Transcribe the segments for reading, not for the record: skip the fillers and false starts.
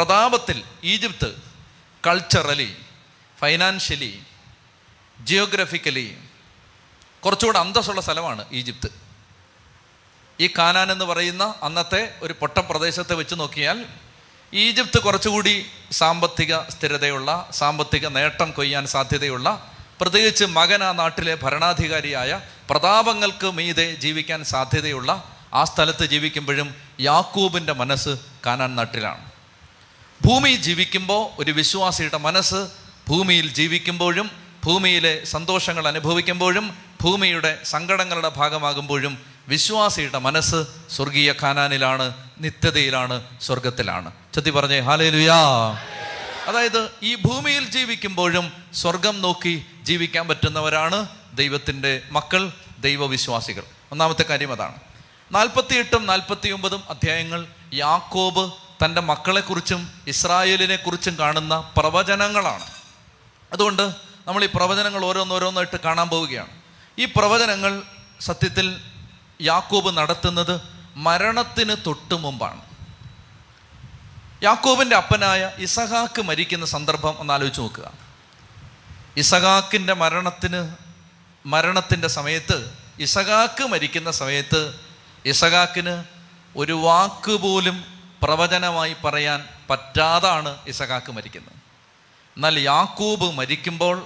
പ്രതാപത്തിൽ Egypt culturally, financially, geographically കുറച്ചുകൂടെ അന്തസ്സുള്ള സ്ഥലമാണ് ഈജിപ്ത്. ഈ കാനാൻ എന്ന് പറയുന്ന അന്നത്തെ ഒരു പൊട്ടപ്രദേശത്തെ വെച്ച് നോക്കിയാൽ ഈജിപ്ത് കുറച്ചുകൂടി സാമ്പത്തിക സ്ഥിരതയുള്ള, സാമ്പത്തിക നേട്ടം കൊയ്യാൻ സാധ്യതയുള്ള, പ്രത്യേകിച്ച് മകൻ ആ നാട്ടിലെ ഭരണാധികാരിയായ പ്രതാപങ്ങൾക്ക് മീതെ ജീവിക്കാൻ സാധ്യതയുള്ള ആ സ്ഥലത്ത് ജീവിക്കുമ്പോഴും യാക്കൂബിൻ്റെ മനസ്സ് കാനാൻ നാട്ടിലാണ്. ഭൂമിയിൽ ജീവിക്കുമ്പോൾ ഒരു വിശ്വാസിയുടെ മനസ്സ് ഭൂമിയിൽ ജീവിക്കുമ്പോഴും ഭൂമിയിലെ സന്തോഷങ്ങൾ അനുഭവിക്കുമ്പോഴും ഭൂമിയുടെ സങ്കടങ്ങളുടെ ഭാഗമാകുമ്പോഴും വിശ്വാസിയുടെ മനസ്സ് സ്വർഗീയ കാനാനിലാണ്, നിത്യതയിലാണ്, സ്വർഗത്തിലാണ്. ചൊല്ലി പറഞ്ഞേ ഹല്ലേലൂയ. അതായത് ഈ ഭൂമിയിൽ ജീവിക്കുമ്പോഴും സ്വർഗം നോക്കി ജീവിക്കാൻ പറ്റുന്നവരാണ് ദൈവത്തിൻ്റെ മക്കൾ, ദൈവവിശ്വാസികൾ. ഒന്നാമത്തെ കാര്യം അതാണ്. 48-49 അധ്യായങ്ങൾ യാക്കോബ് തൻ്റെ മക്കളെക്കുറിച്ചും ഇസ്രായേലിനെക്കുറിച്ചും കാണുന്ന പ്രവചനങ്ങളാണ്. അതുകൊണ്ട് നമ്മൾ ഈ പ്രവചനങ്ങൾ ഓരോന്നോരോന്നായിട്ട് കാണാൻ പോവുകയാണ്. ഈ പ്രവചനങ്ങൾ സത്യത്തിൽ യാക്കോബ് നടത്തുന്നത് മരണത്തിന് തൊട്ട് മുമ്പാണ്. യാക്കോബിൻ്റെ അപ്പനായ ഇസഹാക്ക് മരിക്കുന്ന സന്ദർഭം ഒന്നാലോചിച്ച് നോക്കുക. ഇസഹാക്കിൻ്റെ മരണത്തിൻ്റെ സമയത്ത്, ഇസഹാക്ക് മരിക്കുന്ന സമയത്ത് ഇസഹാക്കിന് ഒരു വാക്ക് പോലും പ്രവചനമായി പറയാൻ പറ്റാതാണ് ഇസഹാക്ക് മരിക്കുന്നത്. എന്നാൽ യാക്കോബ് മരിക്കുമ്പോൾ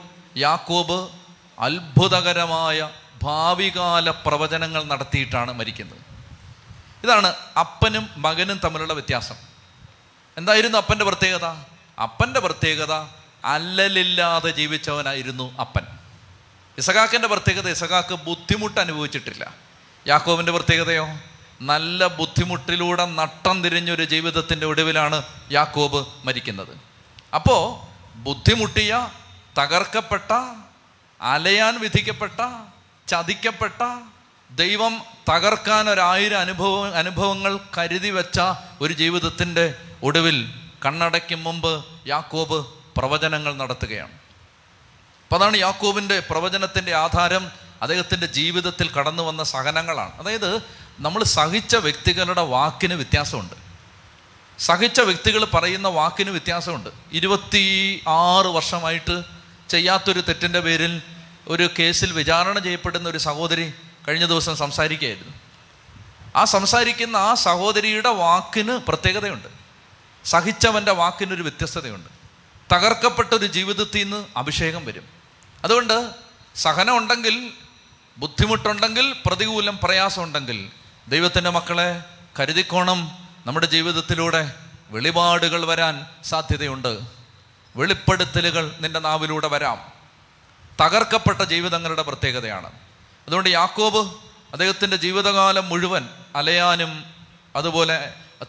യാക്കോബ് അത്ഭുതകരമായ ഭാവികാല പ്രവചനങ്ങൾ നടത്തിയിട്ടാണ് മരിക്കുന്നത്. ഇതാണ് അപ്പനും മകനും തമ്മിലുള്ള വ്യത്യാസം. എന്തായിരുന്നു അപ്പൻ്റെ പ്രത്യേകത? അപ്പൻ്റെ പ്രത്യേകത അല്ലലില്ലാതെ ജീവിച്ചവനായിരുന്നു അപ്പൻ. ഇസഹാക്കിൻ്റെ പ്രത്യേകത, ഇസഹാക്ക് ബുദ്ധിമുട്ട് അനുഭവിച്ചിട്ടില്ല. യാക്കോബിൻ്റെ പ്രത്യേകതയോ, നല്ല ബുദ്ധിമുട്ടിലൂടെ നട്ടം തിരിഞ്ഞൊരു ജീവിതത്തിൻ്റെ ഒടുവിലാണ് യാക്കോബ് മരിക്കുന്നത്. അപ്പോൾ ബുദ്ധിമുട്ടിയ, തകർക്കപ്പെട്ട, അലയാൻ വിധിക്കപ്പെട്ട, ചതിക്കപ്പെട്ട, ദൈവം തകർക്കാൻ അനുഭവങ്ങൾ കരുതി വെച്ച ഒരു ജീവിതത്തിൻ്റെ ഒടുവിൽ കണ്ണടയ്ക്കും മുമ്പ് യാക്കോബ് പ്രവചനങ്ങൾ നടത്തുകയാണ്. അപ്പോൾ അതാണ് യാക്കോബിൻ്റെ പ്രവചനത്തിൻ്റെ ആധാരം. അദ്ദേഹത്തിൻ്റെ ജീവിതത്തിൽ കടന്നു വന്ന സഹനങ്ങളാണ്. അതായത് നമ്മൾ സഹിച്ച വ്യക്തികളുടെ വാക്കിന് വ്യത്യാസമുണ്ട്, സഹിച്ച വ്യക്തികൾ പറയുന്ന വാക്കിന് വ്യത്യാസമുണ്ട്. 26 വർഷമായിട്ട് ചെയ്യാത്തൊരു തെറ്റിൻ്റെ പേരിൽ ഒരു കേസിൽ വിചാരണ ചെയ്യപ്പെടുന്ന ഒരു സഹോദരി കഴിഞ്ഞ ദിവസം സംസാരിക്കുകയായിരുന്നു. ആ സംസാരിക്കുന്ന ആ സഹോദരിയുടെ വാക്കിന് പ്രത്യേകതയുണ്ട്, സഹിച്ചവൻ്റെ വാക്കിനൊരു വ്യത്യസ്തതയുണ്ട്. തകർക്കപ്പെട്ട ഒരു ജീവിതത്തിൽ നിന്ന് അഭിഷേകം വരും. അതുകൊണ്ട് സഹനം ഉണ്ടെങ്കിൽ, ബുദ്ധിമുട്ടുണ്ടെങ്കിൽ, പ്രതികൂലം പ്രയാസമുണ്ടെങ്കിൽ ദൈവത്തിൻ്റെ മക്കളെ കരുതിക്കോണം. നമ്മുടെ ജീവിതത്തിലൂടെ വെളിപാടുകൾ വരാൻ സാധ്യതയുണ്ട്, വെളിപ്പെടുത്തലുകൾ നിൻ്റെ നാവിലൂടെ വരാം. തകർക്കപ്പെട്ട ജീവിതങ്ങളുടെ പ്രത്യേകതയാണ്. അതുകൊണ്ട് യാക്കോബ് അദ്ദേഹത്തിൻ്റെ ജീവിതകാലം മുഴുവൻ അലയാനും അതുപോലെ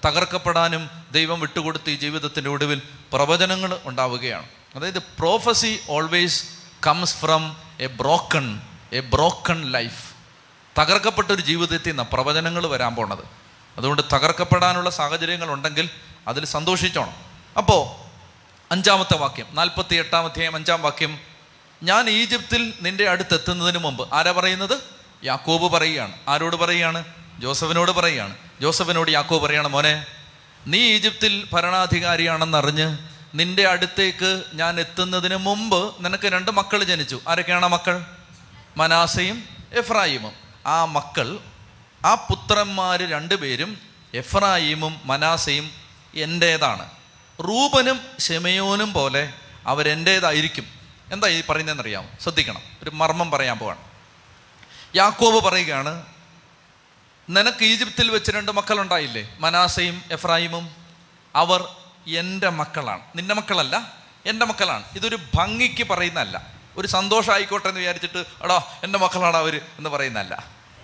തകർക്കപ്പെടാനും ദൈവം വിട്ടുകൊടുത്ത് ഈ ജീവിതത്തിൻ്റെ ഒടുവിൽ പ്രവചനങ്ങൾ ഉണ്ടാവുകയാണ്. അതായത് prophecy always comes from a broken life. തകർക്കപ്പെട്ട ഒരു ജീവിതത്തിൽ നിന്നാണ് പ്രവചനങ്ങൾ വരാൻ പോണത്. അതുകൊണ്ട് തകർക്കപ്പെടാനുള്ള സാഹചര്യങ്ങളുണ്ടെങ്കിൽ അതിൽ സന്തോഷിച്ചോണം. അപ്പോൾ 5-ാമത്തെ വാക്യം, 48-ാം അധ്യായം 5-ാം വാക്യം, ഞാൻ ഈജിപ്തിൽ നിൻ്റെ അടുത്തെത്തുന്നതിന് മുമ്പ്. ആരാ പറയുന്നത്? യാക്കോബ് പറയുകയാണ്. ആരോട് പറയുകയാണ്? ജോസഫിനോട് പറയുകയാണ്. ജോസഫിനോട് യാക്കോബ് പറയുകയാണ്, മോനെ, നീ ഈജിപ്തിൽ ഭരണാധികാരിയാണെന്നറിഞ്ഞ് നിൻ്റെ അടുത്തേക്ക് ഞാൻ എത്തുന്നതിന് മുമ്പ് നിനക്ക് 2 മക്കൾ ജനിച്ചു. ആരൊക്കെയാണ് മക്കൾ? മനാസയും എഫ്രായിമും. ആ മക്കൾ, ആ പുത്രന്മാർ 2 പേരും എഫ്രായിമും മനാസയും എൻ്റേതാണ്. റൂബനും ശിമയോനും പോലെ അവരെൻ്റേതായിരിക്കും. എന്താ ഈ പറയുന്നതെന്നറിയാമോ? ശ്രദ്ധിക്കണം, ഒരു മർമ്മം പറയാൻ പോവാണ്. യാക്കോബ് പറയുകയാണ്, നിനക്ക് ഈജിപ്തിൽ വെച്ച് 2 മക്കളുണ്ടായില്ലേ, മനാസയും എഫ്രായിമും, അവർ എൻ്റെ മക്കളാണ്. നിൻ്റെ മക്കളല്ല, എൻ്റെ മക്കളാണ്. ഇതൊരു ഭംഗിക്ക് പറയുന്നതല്ല, ഒരു സന്തോഷമായിക്കോട്ടെ എന്ന് വിചാരിച്ചിട്ട് എടാ എൻ്റെ മക്കളാണ് അവർ എന്ന് പറയുന്നതല്ല.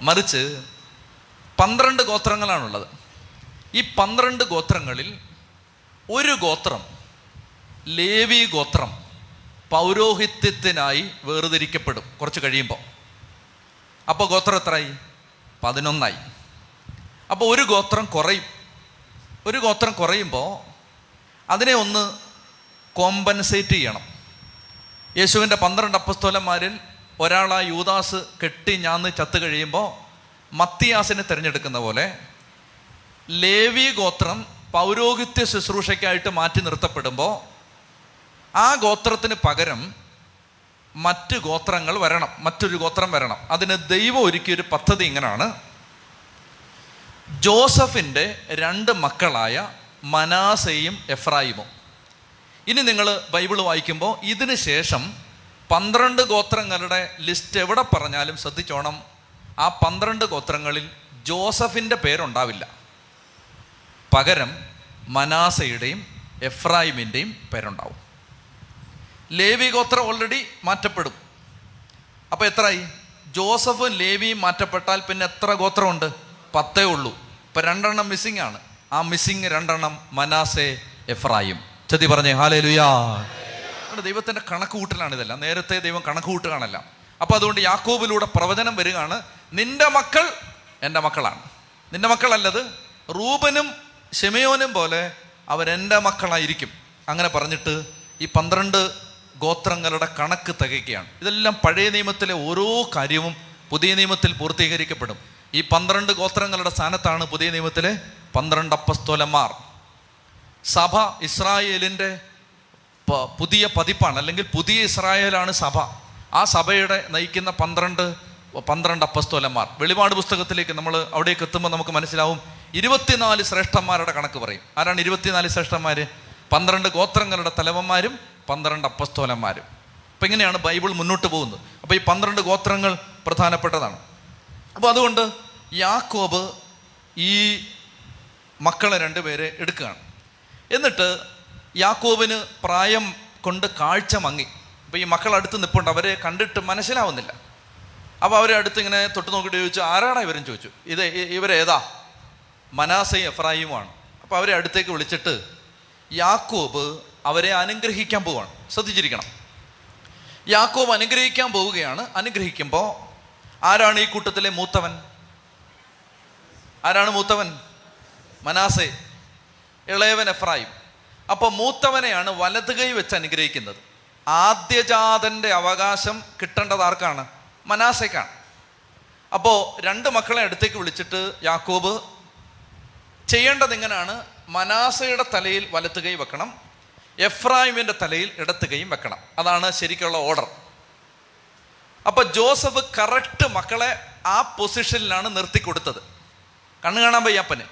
മറിച്ച് 12 ഗോത്രങ്ങളാണുള്ളത്. ഈ 12 ഗോത്രങ്ങളിൽ ഒരു ഗോത്രം, ലേവി ഗോത്രം, പൗരോഹിത്യത്തിനായി വേർതിരിക്കപ്പെടും കുറച്ച് കഴിയുമ്പോൾ. അപ്പോൾ ഗോത്രം എത്രയായി? 11ആയി. അപ്പോൾ ഒരു ഗോത്രം കുറയും. ഒരു ഗോത്രം കുറയുമ്പോൾ അതിനെ ഒന്ന് കോമ്പൻസേറ്റ് ചെയ്യണം. യേശുവിൻ്റെ 12 അപ്പസ്തോലന്മാരിൽ ഒരാളായ യൂദാസ് കെട്ടി ഞാന്ന് ചത്ത് കഴിയുമ്പോൾ മത്തിയാസിനെ തിരഞ്ഞെടുക്കുന്ന പോലെ ലേവി ഗോത്രം പൗരോഹിത്യ ശുശ്രൂഷയ്ക്കായിട്ട് മാറ്റി നിർത്തപ്പെടുമ്പോൾ ആ ഗോത്രത്തിന് പകരം മറ്റ് ഗോത്രങ്ങൾ വരണം, മറ്റൊരു ഗോത്രം വരണം. അതിന് ദൈവം ഒരുക്കിയൊരു പദ്ധതി ഇങ്ങനെയാണ്. ജോസഫിൻ്റെ 2 മക്കളായ മനാസെയും എഫ്രായിമും. ഇനി നിങ്ങൾ ബൈബിൾ വായിക്കുമ്പോൾ ഇതിന് ശേഷം 12 ഗോത്രങ്ങളുടെ ലിസ്റ്റ് എവിടെ പറഞ്ഞാലും ശ്രദ്ധിച്ചോണം, ആ 12 ഗോത്രങ്ങളിൽ ജോസഫിൻ്റെ പേരുണ്ടാവില്ല, പകരം മനാസയുടെയും എഫ്രായിമിൻ്റെയും പേരുണ്ടാവും. ലേവി ഗോത്രം ഓൾറെഡി മാറ്റപ്പെടും. അപ്പോൾ എത്രയായി? ജോസഫും ലേവിയും മാറ്റപ്പെട്ടാൽ പിന്നെ എത്ര ഗോത്രമുണ്ട്? 10 ഉള്ളൂ. ഇപ്പം 2 മിസ്സിംഗ് ആണ്. ആ മിസ്സിങ് 2 മനാസെ, എഫ്രായിം. ചതി പറഞ്ഞേ ഹല്ലേലൂയാ. ദൈവത്തിൻ്റെ കണക്ക് കൂട്ടലാണിതെല്ലാം. നേരത്തെ ദൈവം കണക്ക് കൂട്ടുകയാണല്ല. അപ്പോൾ അതുകൊണ്ട് യാക്കോബിലൂടെ പ്രവചനം വരികയാണ്, നിന്റെ മക്കൾ എൻ്റെ മക്കളാണ്. നിന്റെ മക്കളല്ലത്, റൂബനും ശിമയോനും പോലെ അവരെൻ്റെ മക്കളായിരിക്കും. അങ്ങനെ പറഞ്ഞിട്ട് ഈ 12 ഗോത്രങ്ങളുടെ കണക്ക് തികയ്ക്കുകയാണ്. ഇതെല്ലാം പഴയ നിയമത്തിലെ ഓരോ കാര്യവും പുതിയ നിയമത്തിൽ പൂർത്തീകരിക്കപ്പെടും. ഈ 12 ഗോത്രങ്ങളുടെ സ്ഥാനത്താണ് പുതിയ നിയമത്തിലെ 12 അപ്പസ്തോലന്മാർ. സഭ ഇസ്രായേലിൻ്റെ പുതിയ പതിപ്പാണ്, അല്ലെങ്കിൽ പുതിയ ഇസ്രായേലാണ് സഭ. ആ സഭയുടെ നയിക്കുന്ന 12 അപ്പസ്തോലന്മാർ. വെളിപാട് പുസ്തകത്തിലേക്ക് നമ്മൾ അവിടേക്ക് എത്തുമ്പോൾ നമുക്ക് മനസ്സിലാവും 24 ശ്രേഷ്ഠന്മാരുടെ കണക്ക് പറയും. ആരാണ് 24 ശ്രേഷ്ഠന്മാർ? 12 ഗോത്രങ്ങളുടെ തലവന്മാരും 12 അപ്പസ്തോലന്മാരും. അപ്പം ഇങ്ങനെയാണ് ബൈബിൾ മുന്നോട്ട് പോകുന്നത്. അപ്പോൾ ഈ 12 ഗോത്രങ്ങൾ പ്രധാനപ്പെട്ടതാണ്. അപ്പോൾ അതുകൊണ്ട് യാക്കോബ് ഈ മക്കളെ 2 പേരെ എടുക്കുകയാണ്. എന്നിട്ട് യാക്കോബിന് പ്രായം കൊണ്ട് കാഴ്ച മങ്ങി. അപ്പോൾ ഈ മക്കളടുത്ത് നിൽപ്പുണ്ട്, അവരെ കണ്ടിട്ട് മനസ്സിലാവുന്നില്ല. അപ്പോൾ അവരെ അടുത്ത് ഇങ്ങനെ തൊട്ട് നോക്കിയിട്ട് ചോദിച്ചു, ആരാണ് ഇവരും ചോദിച്ചു. ഇവരേതാ? മനാസയും എഫ്രായിയുമാണ്. അപ്പോൾ അവരെ അടുത്തേക്ക് വിളിച്ചിട്ട് യാക്കോബ് അവരെ അനുഗ്രഹിക്കാൻ പോവുകയാണ്. ശ്രദ്ധിച്ചിരിക്കണം, യാക്കോബ് അനുഗ്രഹിക്കാൻ പോവുകയാണ്. അനുഗ്രഹിക്കുമ്പോൾ ആരാണ് ഈ കൂട്ടത്തിലെ മൂത്തവൻ? ആരാണ് മൂത്തവൻ? മനാസെ. ഇളയവൻ എഫ്രായിം. അപ്പോൾ മൂത്തവനെയാണ് വലത് കൈ വെച്ച് അനുഗ്രഹിക്കുന്നത്. ആദ്യജാതൻ്റെ അവകാശം കിട്ടേണ്ടത് ആർക്കാണ്? മനാസയ്ക്കാണ്. അപ്പോൾ 2 മക്കളെ അടുത്തേക്ക് വിളിച്ചിട്ട് യാക്കോബ് ചെയ്യേണ്ടത് ഇങ്ങനെയാണ്, മനാസയുടെ തലയിൽ വലത്ത് കൈ വെക്കണം, എഫ്രായിമിൻ്റെ തലയിൽ ഇടത്ത് കൈയും വെക്കണം. അതാണ് ശരിക്കുള്ള ഓർഡർ. അപ്പോൾ ജോസഫ് കറക്റ്റ് മക്കളെ ആ പൊസിഷനിലാണ് നിർത്തിക്കൊടുത്തത്. കണ്ണു കാണാൻ പയ്യാപ്പന്.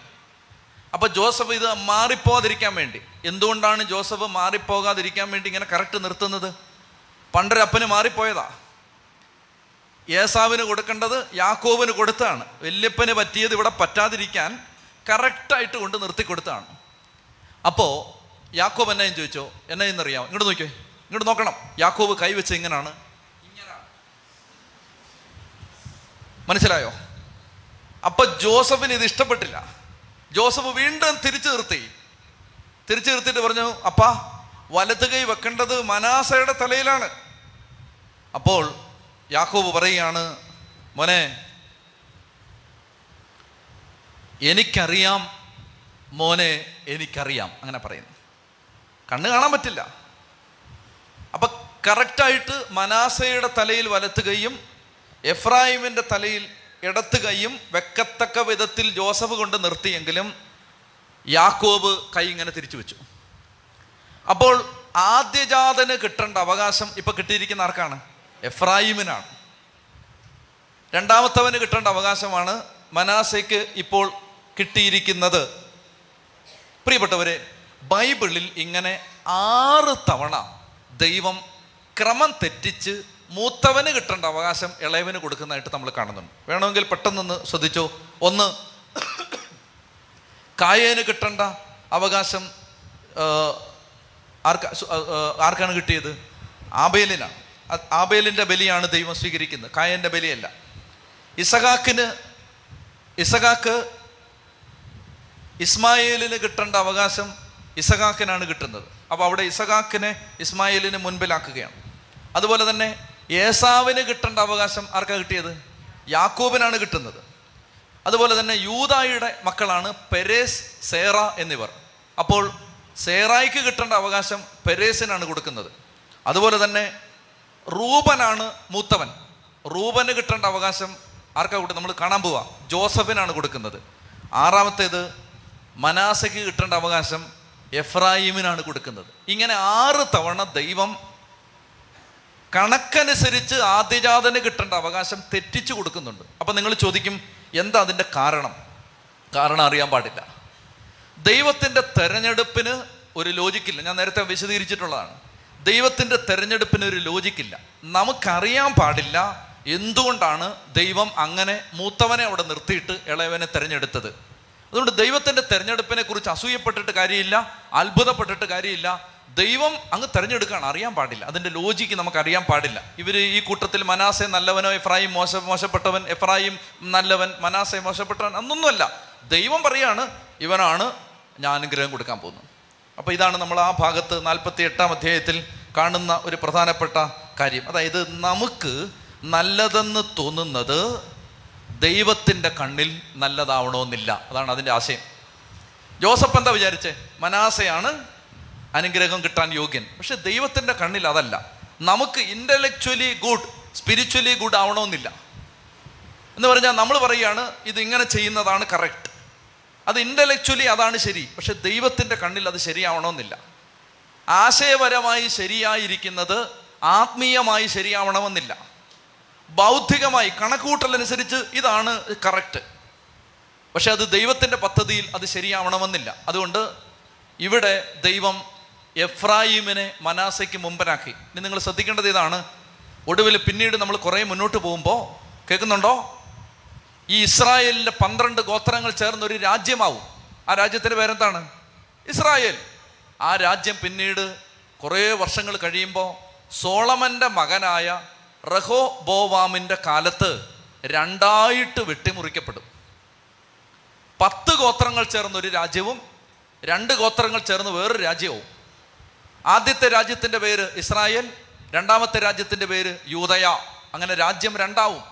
അപ്പോൾ ജോസഫ് ഇത് മാറിപ്പോകാതിരിക്കാൻ വേണ്ടി, എന്തുകൊണ്ടാണ് ജോസഫ് മാറിപ്പോകാതിരിക്കാൻ വേണ്ടി ഇങ്ങനെ കറക്റ്റ് നിർത്തുന്നത്? പണ്ടൊരു അപ്പന് മാറിപ്പോയതാ. ഏസാവിന് കൊടുക്കേണ്ടത് യാക്കോബിന് കൊടുത്താണ്. വല്യപ്പന് പറ്റിയത് ഇവിടെ പറ്റാതിരിക്കാൻ കറക്റ്റായിട്ട് കൊണ്ട് നിർത്തിക്കൊടുത്താണ്. അപ്പോൾ യാക്കോബ് എന്നെയും ചോദിച്ചോ, എന്നറിയാമോ? ഇങ്ങോട്ട് നോക്കിയോ, ഇങ്ങോട്ട് നോക്കണം. യാക്കോബ് കൈവച്ച് ഇങ്ങനാണ്, ഇങ്ങനാണ്. മനസ്സിലായോ? അപ്പം ജോസഫിന് ഇത് ഇഷ്ടപ്പെട്ടില്ല. ജോസഫ് വീണ്ടും തിരിച്ചു നിർത്തിയിട്ട് പറഞ്ഞു, അപ്പാ വലത് കൈ വെക്കേണ്ടത് മനാസയുടെ തലയിലാണ്. അപ്പോൾ യാക്കോബ് പറയുകയാണ്, മോനെ എനിക്കറിയാം, മോനെ എനിക്കറിയാം. അങ്ങനെ പറയുന്നു, കണ്ണ് കാണാൻ പറ്റില്ല. അപ്പം കറക്റ്റായിട്ട് മനാസയുടെ തലയിൽ വലത്ത് കൈയും എഫ്രായിമിൻ്റെ തലയിൽ ഇടത്ത് കൈയും വെക്കത്തക്ക വിധത്തിൽ ജോസഫ് കൊണ്ട് നിർത്തിയെങ്കിലും യാക്കോബ് കൈ ഇങ്ങനെ തിരിച്ചു വെച്ചു. അപ്പോൾ ആദ്യജാതന് കിട്ടേണ്ട അവകാശം ഇപ്പം കിട്ടിയിരിക്കുന്ന ആർക്കാണ്? എഫ്രായിമിനാണ്. 2-വന് കിട്ടേണ്ട അവകാശമാണ് മനാസയ്ക്ക് ഇപ്പോൾ കിട്ടിയിരിക്കുന്നത്. പ്രിയപ്പെട്ടവരെ, ബൈബിളിൽ ഇങ്ങനെ 6 തവണ ദൈവം ക്രമം തെറ്റിച്ച് മൂത്തവന് കിട്ടേണ്ട അവകാശം ഇളയവന് കൊടുക്കുന്നതായിട്ട് നമ്മൾ കാണുന്നുണ്ട്. വേണമെങ്കിൽ പെട്ടെന്നൊന്ന് ശ്രദ്ധിച്ചോ. 1, കായേന് കിട്ടേണ്ട അവകാശം ആർക്കാണ് കിട്ടിയത്? ആബേലിനാണ്. ആബേലിൻ്റെ ബലിയാണ് ദൈവം സ്വീകരിക്കുന്നത്, കായേൻ്റെ ബലിയല്ല. ഇസഹാക്ക് ഇസ്മായേലിന് കിട്ടേണ്ട അവകാശം ഇസഹാക്കിനാണ് കിട്ടുന്നത്. അപ്പോൾ അവിടെ ഇസഹാക്കിനെ ഇസ്മായേലിന് മുൻപിലാക്കുകയാണ്. അതുപോലെ തന്നെ ഏസാവിന് കിട്ടേണ്ട അവകാശം ആർക്കാണ് കിട്ടിയത്? യാക്കോബിനാണ് കിട്ടുന്നത്. അതുപോലെ തന്നെ യൂദായുടെ മക്കളാണ് പെരേസ്, സേറ എന്നിവർ. അപ്പോൾ സേറായിക്ക് കിട്ടേണ്ട അവകാശം പെരേസിനാണ് കൊടുക്കുന്നത്. അതുപോലെ തന്നെ റൂബനാണ് മൂത്തവൻ. റൂബന് കിട്ടേണ്ട അവകാശം ആർക്കാ കൂട്ടി നമ്മൾ കാണാൻ പോവാ? ജോസഫിനാണ് കൊടുക്കുന്നത്. 6 മനാസയ്ക്ക് കിട്ടേണ്ട അവകാശം എഫ്രായിമിനാണ് കൊടുക്കുന്നത്. ഇങ്ങനെ 6 തവണ ദൈവം കണക്കനുസരിച്ച് ആദ്യജാതന് കിട്ടേണ്ട അവകാശം തെറ്റിച്ചു കൊടുക്കുന്നുണ്ട്. അപ്പം നിങ്ങൾ ചോദിക്കും എന്താ അതിൻ്റെ കാരണം? കാരണം അറിയാൻ പാടില്ല. ദൈവത്തിൻ്റെ തെരഞ്ഞെടുപ്പിന് ഒരു ലോജിക്കില്ല. ഞാൻ നേരത്തെ വിശദീകരിച്ചിട്ടുള്ളതാണ്. ദൈവത്തിൻ്റെ തെരഞ്ഞെടുപ്പിന് ഒരു ലോജിക്കില്ല. നമുക്കറിയാൻ പാടില്ല എന്തുകൊണ്ടാണ് ദൈവം അങ്ങനെ മൂത്തവനെ അവിടെ നിർത്തിയിട്ട് ഇളയവനെ തിരഞ്ഞെടുത്തത്. അതുകൊണ്ട് ദൈവത്തിൻ്റെ തിരഞ്ഞെടുപ്പിനെ കുറിച്ച് അസൂയപ്പെട്ടിട്ട് കാര്യമില്ല, അത്ഭുതപ്പെട്ടിട്ട് കാര്യമില്ല. ദൈവം അങ്ങ് തിരഞ്ഞെടുക്കുകയാണ്, അറിയാൻ പാടില്ല. അതിൻ്റെ ലോജിക്ക് നമുക്കറിയാൻ പാടില്ല. ഇവർ ഈ കൂട്ടത്തിൽ മനാസെ നല്ലവനോ എഫ്രായിം മോശപ്പെട്ടവൻ, എഫ്രായിം നല്ലവൻ മനാസെ മോശപ്പെട്ടവൻ എന്നൊന്നുമല്ല. ദൈവം പറയാണ് ഇവനാണ് ഞാൻ അനുഗ്രഹം കൊടുക്കാൻ പോകുന്നത്. അപ്പോൾ ഇതാണ് നമ്മൾ ആ ഭാഗത്ത് 48-ാം അധ്യായത്തിൽ കാണുന്ന ഒരു പ്രധാനപ്പെട്ട കാര്യം. അതായത് നമുക്ക് നല്ലതെന്ന് തോന്നുന്നത് ദൈവത്തിൻ്റെ കണ്ണിൽ നല്ലതാവണമെന്നില്ല. അതാണ് അതിൻ്റെ ആശയം. ജോസഫ് എന്താ വിചാരിച്ചേ? മനാസയാണ് അനുഗ്രഹം കിട്ടാൻ യോഗ്യൻ. പക്ഷെ ദൈവത്തിൻ്റെ കണ്ണിൽ അതല്ല. നമുക്ക് ഇൻ്റലക്ച്വലി ഗുഡ്, സ്പിരിച്വലി ഗുഡ് ആവണമെന്നില്ല. എന്ന് പറഞ്ഞാൽ നമ്മൾ പറയുകയാണ് ഇതിങ്ങനെ ചെയ്യുന്നതാണ് കറക്റ്റ്, അത് ഇൻ്റലക്ച്വലി അതാണ് ശരി. പക്ഷെ ദൈവത്തിൻ്റെ കണ്ണിൽ അത് ശരിയാവണമെന്നില്ല. ആശയപരമായി ശരിയായിരിക്കുന്നത് ആത്മീയമായി ശരിയാവണമെന്നില്ല. ബൗദ്ധികമായി കണക്കൂട്ടലനുസരിച്ച് ഇതാണ് കറക്റ്റ്, പക്ഷെ അത് ദൈവത്തിൻ്റെ പദ്ധതിയിൽ അത് ശരിയാവണമെന്നില്ല. അതുകൊണ്ട് ഇവിടെ ദൈവം എഫ്രായിമിനെ മനാസയ്ക്ക് മുമ്പനാക്കി. ഇനി നിങ്ങൾ ശ്രദ്ധിക്കേണ്ടത് ഇതാണ്. ഒടുവിൽ പിന്നീട് നമ്മൾ കുറേ മുന്നോട്ട് പോകുമ്പോൾ കേൾക്കുന്നുണ്ടോ, ഈ ഇസ്രായേലിൻ്റെ 12 ഗോത്രങ്ങൾ ചേർന്നൊരു രാജ്യമാവും. ആ രാജ്യത്തിൻ്റെ പേരെന്താണ്? ഇസ്രായേൽ. ആ രാജ്യം പിന്നീട് കുറേ വർഷങ്ങൾ കഴിയുമ്പോൾ സോളമൻ്റെ മകനായ റഹോബോവാമിൻ്റെ കാലത്ത് 2ആയിട്ട് വെട്ടിമുറിക്കപ്പെടും. 10 ഗോത്രങ്ങൾ ചേർന്നൊരു രാജ്യവും 2 ഗോത്രങ്ങൾ ചേർന്ന് വേറൊരു രാജ്യവും. ആദ്യത്തെ രാജ്യത്തിൻ്റെ പേര് ഇസ്രായേൽ, രണ്ടാമത്തെ രാജ്യത്തിൻ്റെ പേര് യൂദയ. അങ്ങനെ രാജ്യം രണ്ടാവും.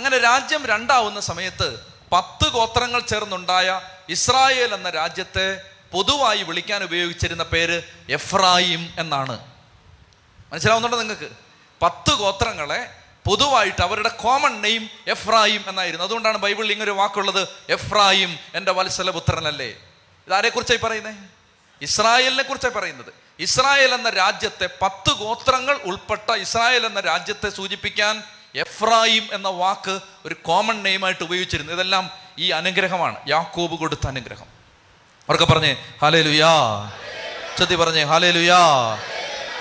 അങ്ങനെ രാജ്യം രണ്ടാവുന്ന സമയത്ത് 10 ഗോത്രങ്ങൾ ചേർന്നുണ്ടായ ഇസ്രായേൽ എന്ന രാജ്യത്തെ പൊതുവായി വിളിക്കാൻ ഉപയോഗിച്ചിരുന്ന പേര് എഫ്രായിം എന്നാണ്. മനസ്സിലാവുന്നുണ്ടോ നിങ്ങൾക്ക്? 10 ഗോത്രങ്ങളെ പൊതുവായിട്ട് അവരുടെ കോമൺ നെയിം എഫ്രായിം എന്നായിരുന്നു. അതുകൊണ്ടാണ് ബൈബിളിൽ ഇങ്ങനൊരു വാക്കുള്ളത്, എഫ്രായിം എൻ്റെ വത്സലപുത്രനല്ലേ. ഇതാരെക്കുറിച്ചായി പറയുന്നത്? ഇസ്രായേലിനെ കുറിച്ചായി പറയുന്നത്. ഇസ്രായേൽ എന്ന രാജ്യത്തെ 10 ഗോത്രങ്ങൾ ഉൾപ്പെട്ട ഇസ്രായേൽ എന്ന രാജ്യത്തെ സൂചിപ്പിക്കാൻ എഫ്രായിം എന്ന വാക്ക് ഒരു കോമൺ നെയിമായിട്ട് ഉപയോഗിച്ചിരുന്നു. ഇതെല്ലാം ഈ അനുഗ്രഹമാണ്, യാക്കോബ് കൊടുത്ത അനുഗ്രഹം. അവർക്ക് പറഞ്ഞേ ഹല്ലേലൂയാ, ചൊല്ലി പറഞ്ഞേ ഹല്ലേലൂയാ,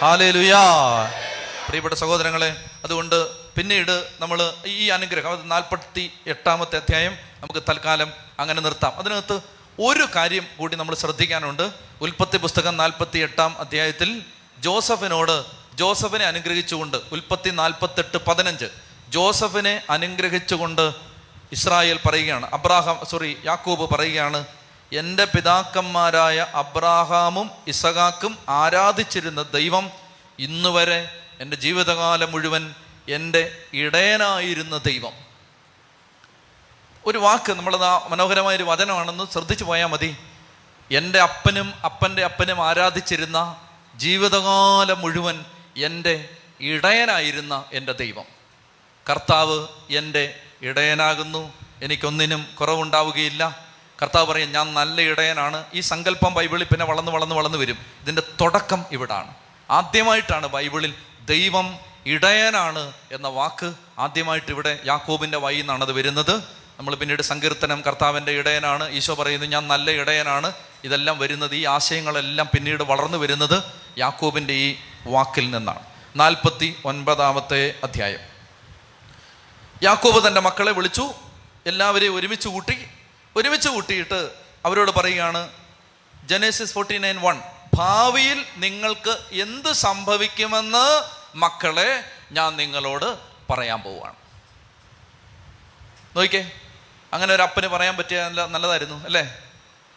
ഹല്ലേലൂയാ. പ്രിയപ്പെട്ട സഹോദരങ്ങളെ, അതുകൊണ്ട് പിന്നീട് നമ്മൾ ഈ അനുഗ്രഹം, അത് 48-ാമത്തെ അധ്യായം നമുക്ക് തൽക്കാലം അങ്ങനെ നിർത്താം. അതിനകത്ത് ഒരു കാര്യം കൂടി നമ്മൾ ശ്രദ്ധിക്കാനുണ്ട്. ഉൽപ്പത്തി പുസ്തകം 48-ാം അധ്യായത്തിൽ ജോസഫിനോട് ജോസഫിനെ അനുഗ്രഹിച്ചുകൊണ്ട്, ഉൽപ്പത്തി 48:15, ജോസഫിനെ അനുഗ്രഹിച്ചുകൊണ്ട് ഇസ്രായേൽ പറയുകയാണ്, യാക്കോബ് പറയുകയാണ്, എൻ്റെ പിതാക്കന്മാരായ അബ്രാഹാമും ഇസഹാക്കും ആരാധിച്ചിരുന്ന ദൈവം ഇന്നുവരെ എൻ്റെ ജീവിതകാലം മുഴുവൻ എൻ്റെ ഇടയനായിരുന്ന ദൈവം. ഒരു വാക്ക്, നമ്മളത് ആ മനോഹരമായൊരു വചനമാണെന്ന് ശ്രദ്ധിച്ചു പോയാൽ മതി. എൻ്റെ അപ്പനും അപ്പൻ്റെ അപ്പനും ആരാധിച്ചിരുന്ന, ജീവിതകാലം മുഴുവൻ എൻ്റെ ഇടയനായിരുന്ന എൻ്റെ ദൈവം. കർത്താവ് എൻ്റെ ഇടയനാകുന്നു, എനിക്കൊന്നിനും കുറവുണ്ടാവുകയില്ല. കർത്താവ് പറയും ഞാൻ നല്ല ഇടയനാണ്. ഈ സങ്കല്പം ബൈബിളിൽ പിന്നെ വളർന്ന് വളർന്ന് വളർന്ന് വരും. ഇതിൻ്റെ തുടക്കം ഇവിടാണ്. ആദ്യമായിട്ടാണ് ബൈബിളിൽ ദൈവം ഇടയനാണ് എന്ന വാക്ക് ആദ്യമായിട്ട് ഇവിടെ യാക്കോബിൻ്റെ വായിൽ നിന്നാണത് വരുന്നത്. നമ്മൾ പിന്നീട് സങ്കീർത്തനം, കർത്താവിൻ്റെ ഇടയനാണ്, ഈശോ പറയുന്നു ഞാൻ നല്ല ഇടയനാണ്, ഇതെല്ലാം വരുന്നത്, ഈ ആശയങ്ങളെല്ലാം പിന്നീട് വളർന്നു വരുന്നത് യാക്കോബിൻ്റെ ഈ വാക്കിൽ നിന്നാണ്. 49-ാമത്തെ അധ്യായം, യാക്കോബ് തൻ്റെ മക്കളെ വിളിച്ചു, എല്ലാവരെയും ഒരുമിച്ച് കൂട്ടിയിട്ട് അവരോട് പറയുകയാണ്, Genesis 49:1, ഭാവിയിൽ നിങ്ങൾക്ക് എന്ത് സംഭവിക്കുമെന്ന് മക്കളെ ഞാൻ നിങ്ങളോട് പറയാൻ പോവുകയാണ്. നോക്കിക്കേ, അങ്ങനെ ഒരു അപ്പന് പറയാൻ പറ്റിയ നല്ലതായിരുന്നു അല്ലേ?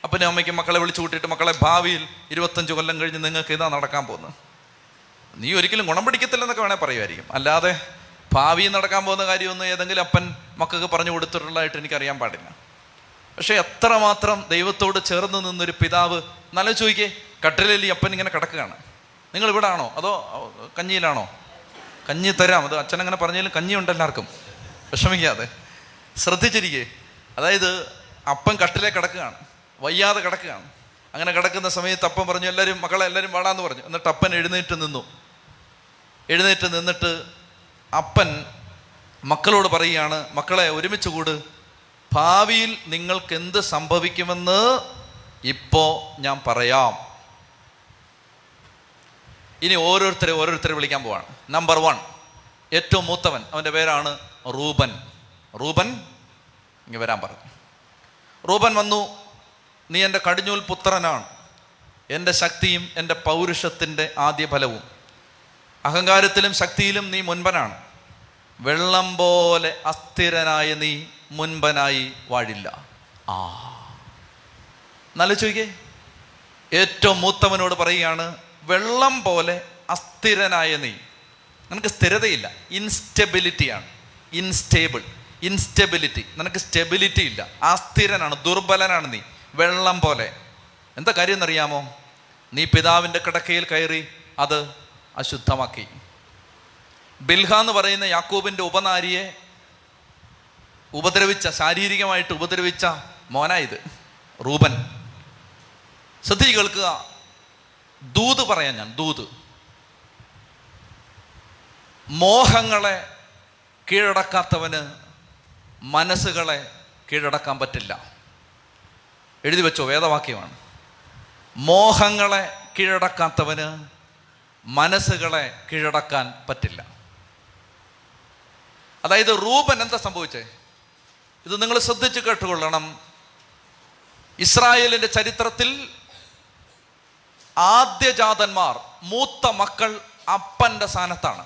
അപ്പനും അമ്മയ്ക്കും മക്കളെ വിളിച്ചു കൂട്ടിയിട്ട്, മക്കളെ ഭാവിയിൽ 25 കൊല്ലം കഴിഞ്ഞ് നിങ്ങൾക്ക് ഇതാ നടക്കാൻ പോകുന്നത്, നീ ഒരിക്കലും ഗുണം പിടിക്കത്തില്ലെന്നൊക്കെ വേണേൽ പറയുമായിരിക്കും. അല്ലാതെ ഭാവിയിൽ നടക്കാൻ പോകുന്ന കാര്യമൊന്നും ഏതെങ്കിലും അപ്പൻ മക്കൾക്ക് പറഞ്ഞു കൊടുത്തിട്ടുള്ളതായിട്ട് എനിക്കറിയാൻ പാടില്ല. പക്ഷേ എത്രമാത്രം ദൈവത്തോട് ചേർന്ന് നിന്നൊരു പിതാവ്. നല്ല ചോദിക്കേ, കട്ടിലിൽ ഈ അപ്പൻ ഇങ്ങനെ കിടക്കുകയാണ്, നിങ്ങൾ ഇവിടെ ആണോ അതോ കഞ്ഞിയിലാണോ? കഞ്ഞി തരാം, അത് അച്ഛനങ്ങനെ പറഞ്ഞാലും കഞ്ഞി ഉണ്ട് എല്ലാവർക്കും, വിഷമിക്കാതെ ശ്രദ്ധിച്ചിരിക്കേ. അതായത് അപ്പൻ കട്ടിലേ കിടക്കുകയാണ്, വയ്യാതെ കിടക്കുകയാണ്. അങ്ങനെ കിടക്കുന്ന സമയത്ത് അപ്പൻ പറഞ്ഞു, എല്ലാവരും മക്കളെ എല്ലാവരും വാടാന്ന് പറഞ്ഞു. എന്നിട്ട് അപ്പൻ എഴുന്നേറ്റ് നിന്നു. എഴുന്നേറ്റ് നിന്നിട്ട് അപ്പൻ മക്കളോട് പറയുകയാണ്, മക്കളെ ഒരുമിച്ച് കൂട്, ഭാവിയിൽ നിങ്ങൾക്കെന്ത് സംഭവിക്കുമെന്ന് ഇപ്പോൾ ഞാൻ പറയാം. ഇനി ഓരോരുത്തരെ വിളിക്കാൻ പോവാണ്. നമ്പർ 1, ഏറ്റവും മൂത്തവൻ, അവൻ്റെ പേരാണ് റൂബൻ. റൂബൻ ഇങ്ങ് വരാൻ പറഞ്ഞു. റൂബൻ വന്നു. നീ എൻ്റെ കടിഞ്ഞൂൽ പുത്രനാണ്, എൻ്റെ ശക്തിയും എൻ്റെ പൗരുഷത്തിൻ്റെ ആദ്യ ഫലവും, അഹങ്കാരത്തിലും ശക്തിയിലും നീ മുൻപനാണ്, വെള്ളം പോലെ അസ്ഥിരനായ നീ മുൻപനായി വാഴില്ല. ആ നല്ല ചോദിക്കേ, ഏറ്റവും മൂത്തവനോട് പറയുകയാണ്, വെള്ളം പോലെ അസ്ഥിരനായ നീ, നിനക്ക് സ്ഥിരതയില്ല, ഇൻസ്റ്റെബിലിറ്റിയാണ്, ഇൻസ്റ്റെബിലിറ്റി, നിനക്ക് സ്റ്റെബിലിറ്റി ഇല്ല, അസ്ഥിരനാണ്, ദുർബലനാണ് നീ, വെള്ളം പോലെ. എന്താ കാര്യം എന്നറിയാമോ? നീ പിതാവിൻ്റെ കിടക്കയിൽ കയറി അത് അശുദ്ധമാക്കി. ബിൽഹ എന്ന് പറയുന്ന യാക്കോബിൻ്റെ ഉപനാരിയെ ഉപദ്രവിച്ച, ശാരീരികമായിട്ട് ഉപദ്രവിച്ച മോനായത് റൂബൻ. ശ്രദ്ധിച്ച് കേൾക്കുക, ദൂത് പറയാം ഞാൻ, ദൂത്. മോഹങ്ങളെ കീഴടക്കാത്തവന് മനസ്സുകളെ കീഴടക്കാൻ പറ്റില്ല. എഴുതി വെച്ചോ, വേദവാക്യമാണ്. മോഹങ്ങളെ കീഴടക്കാത്തവന് മനസ്സുകളെ കീഴടക്കാൻ പറ്റില്ല. അതായത് റൂബൻ എന്താ സംഭവിച്ചേ? ഇത് നിങ്ങൾ ശ്രദ്ധിച്ച് കേട്ടുകൊള്ളണം. ഇസ്രായേലിൻ്റെ ചരിത്രത്തിൽ ആദ്യജാതന്മാർ, മൂത്ത മക്കൾ അപ്പൻ്റെ സ്ഥാനത്താണ്.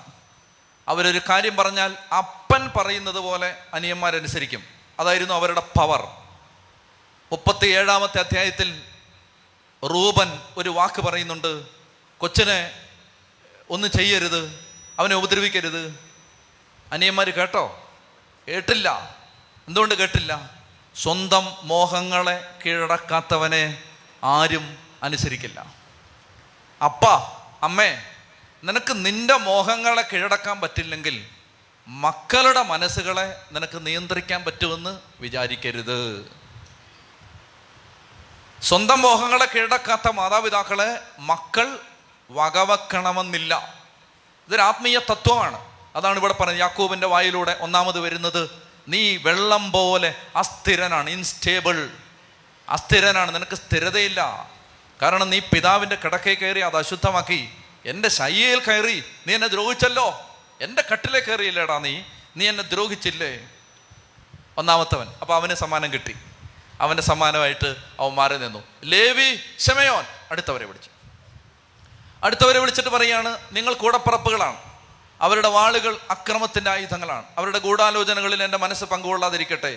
അവരൊരു കാര്യം പറഞ്ഞാൽ അപ്പൻ പറയുന്നത് പോലെ അനിയന്മാരനുസരിക്കും. അതായിരുന്നു അവരുടെ പവർ. 37-ാമത്തെ അധ്യായത്തിൽ റൂബൻ ഒരു വാക്ക് പറയുന്നുണ്ട്, കൊച്ചിനെ ഒന്നും ചെയ്യരുത്, അവനെ ഉപദ്രവിക്കരുത്. അനിയന്മാർ കേട്ടോ? കേട്ടില്ല. എന്തുകൊണ്ട് കേട്ടില്ല? സ്വന്തം മോഹങ്ങളെ കീഴടക്കാത്തവനെ ആരും അനുസരിക്കില്ല. അപ്പ അമ്മേ, നിനക്ക് നിൻ്റെ മോഹങ്ങളെ കീഴടക്കാൻ പറ്റില്ലെങ്കിൽ മക്കളുടെ മനസ്സുകളെ നിനക്ക് നിയന്ത്രിക്കാൻ പറ്റുമെന്ന് വിചാരിക്കരുത്. സ്വന്തം മോഹങ്ങളെ കീഴടക്കാത്ത മാതാപിതാക്കളെ മക്കൾ വകവെക്കണമെന്നില്ല. ഇതൊരു ആത്മീയ തത്വമാണ്. അതാണ് ഇവിടെ പറഞ്ഞത്, യാക്കോബിൻ്റെ വായിലൂടെ ഒന്നാമത് വരുന്നത്. നീ വെള്ളം പോലെ അസ്ഥിരനാണ്, ഇൻസ്റ്റേബിൾ, അസ്ഥിരനാണ്, നിനക്ക് സ്ഥിരതയില്ല. കാരണം നീ പിതാവിൻ്റെ കിടക്കയിൽ കയറി അത് അശുദ്ധമാക്കി. എൻ്റെ ശയ്യയിൽ കയറി നീ എന്നെ ദ്രോഹിച്ചല്ലോ. എൻ്റെ കട്ടിലെ കയറിയില്ലേടാ, നീ എന്നെ ദ്രോഹിച്ചില്ലേ. ഒന്നാമത്തവൻ. അപ്പോൾ അവന് സമ്മാനം കിട്ടി. അവൻ്റെ സമ്മാനമായിട്ട് അവൻ മാറി നിന്നു. ലേവി, ശമയോൻ അടുത്തവരെ വിളിച്ചിട്ട് പറയാണ്, നിങ്ങൾ കൂടപ്പറപ്പുകളാണ്, അവരുടെ വാളുകൾ അക്രമത്തിൻ്റെ ആയുധങ്ങളാണ്, അവരുടെ ഗൂഢാലോചനകളിൽ എൻ്റെ മനസ്സ് പങ്കുകൊള്ളാതിരിക്കട്ടെ.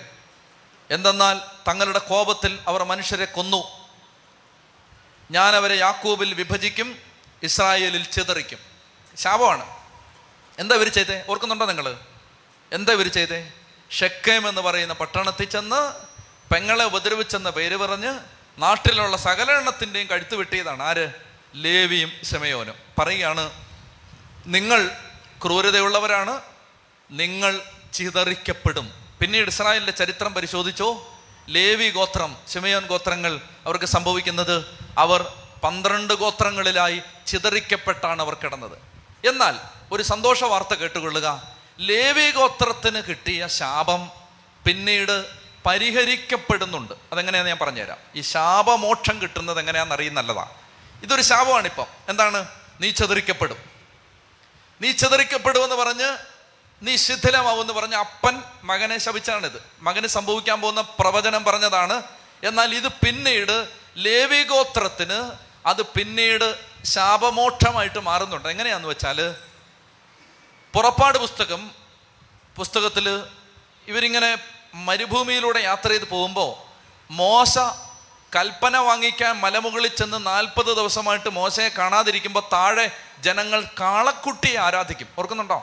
എന്തെന്നാൽ തങ്ങളുടെ കോപത്തിൽ അവർ മനുഷ്യരെ കൊന്നു. ഞാൻ അവരെ യാക്കോബിൽ വിഭജിക്കും, ഇസ്രായേലിൽ ചിതറിക്കും. ശാപമാണ്. എന്താ ഇവർ ചെയ്തേ? ഓർക്കുന്നുണ്ടോ നിങ്ങൾ? എന്താ ഇവർ ചെയ്തേ? ഷെക്കേം എന്ന് പറയുന്ന പട്ടണത്തിൽ ചെന്ന് പെങ്ങളെ ഉപദ്രവിച്ചെന്ന പേര് പറഞ്ഞ് നാട്ടിലുള്ള സകല എണ്ണത്തിൻ്റെയും കഴുത്ത് വെട്ടിയതാണ് ആര്? ലേവിയും ശമയോനും. പറയുകയാണ്, നിങ്ങൾ ക്രൂരതയുള്ളവരാണ്, നിങ്ങൾ ചിതറിക്കപ്പെടും. പിന്നീട് ഇസ്രായേലിൻ്റെ ചരിത്രം പരിശോധിച്ചോ, ലേവി ഗോത്രം, ശമയോൻ ഗോത്രങ്ങൾ, അവർക്ക് സംഭവിക്കുന്നത് അവർ 12 ഗോത്രങ്ങളിലായി ചിതറിക്കപ്പെട്ടാണ് അവർ കിടന്നത്. എന്നാൽ ഒരു സന്തോഷ വാർത്ത കേട്ടുകൊള്ളുക, ലേവി ഗോത്രത്തിന് കിട്ടിയ ശാപം പിന്നീട് പരിഹരിക്കപ്പെടുന്നുണ്ട്. അതെങ്ങനെയാണെന്ന് ഞാൻ പറഞ്ഞുതരാം. ഈ ശാപമോക്ഷം കിട്ടുന്നത് എങ്ങനെയാണെന്ന് അറിയുന്നല്ലതാണ്. ഇതൊരു ശാപമാണിപ്പം. എന്താണ്? നീ ചെതറിക്കപ്പെടും, നീ ചെതറിക്കപ്പെടുമെന്ന് പറഞ്ഞ്, നീ ശിഥിലമാവുമെന്ന് പറഞ്ഞ് അപ്പൻ മകനെ ശപിച്ചാണിത്. മകന് സംഭവിക്കാൻ പോകുന്ന പ്രവചനം പറഞ്ഞതാണ്. എന്നാൽ ഇത് പിന്നീട് ലേവി ഗോത്രത്തിന് അത് പിന്നീട് ശാപമോക്ഷമായിട്ട് മാറുന്നുണ്ട്. എങ്ങനെയാന്ന് വെച്ചാൽ, പുറപ്പാട് പുസ്തകത്തിൽ ഇവരിങ്ങനെ മരുഭൂമിയിലൂടെ യാത്ര ചെയ്ത് പോകുമ്പോൾ മോശ കൽപ്പന വാങ്ങിക്കാൻ മലമുകളിൽ ചെന്ന് 40 ദിവസമായിട്ട് മോശയെ കാണാതിരിക്കുമ്പോൾ താഴെ ജനങ്ങൾ കാളക്കുട്ടിയെ ആരാധിക്കും. ഓർക്കുന്നുണ്ടോ?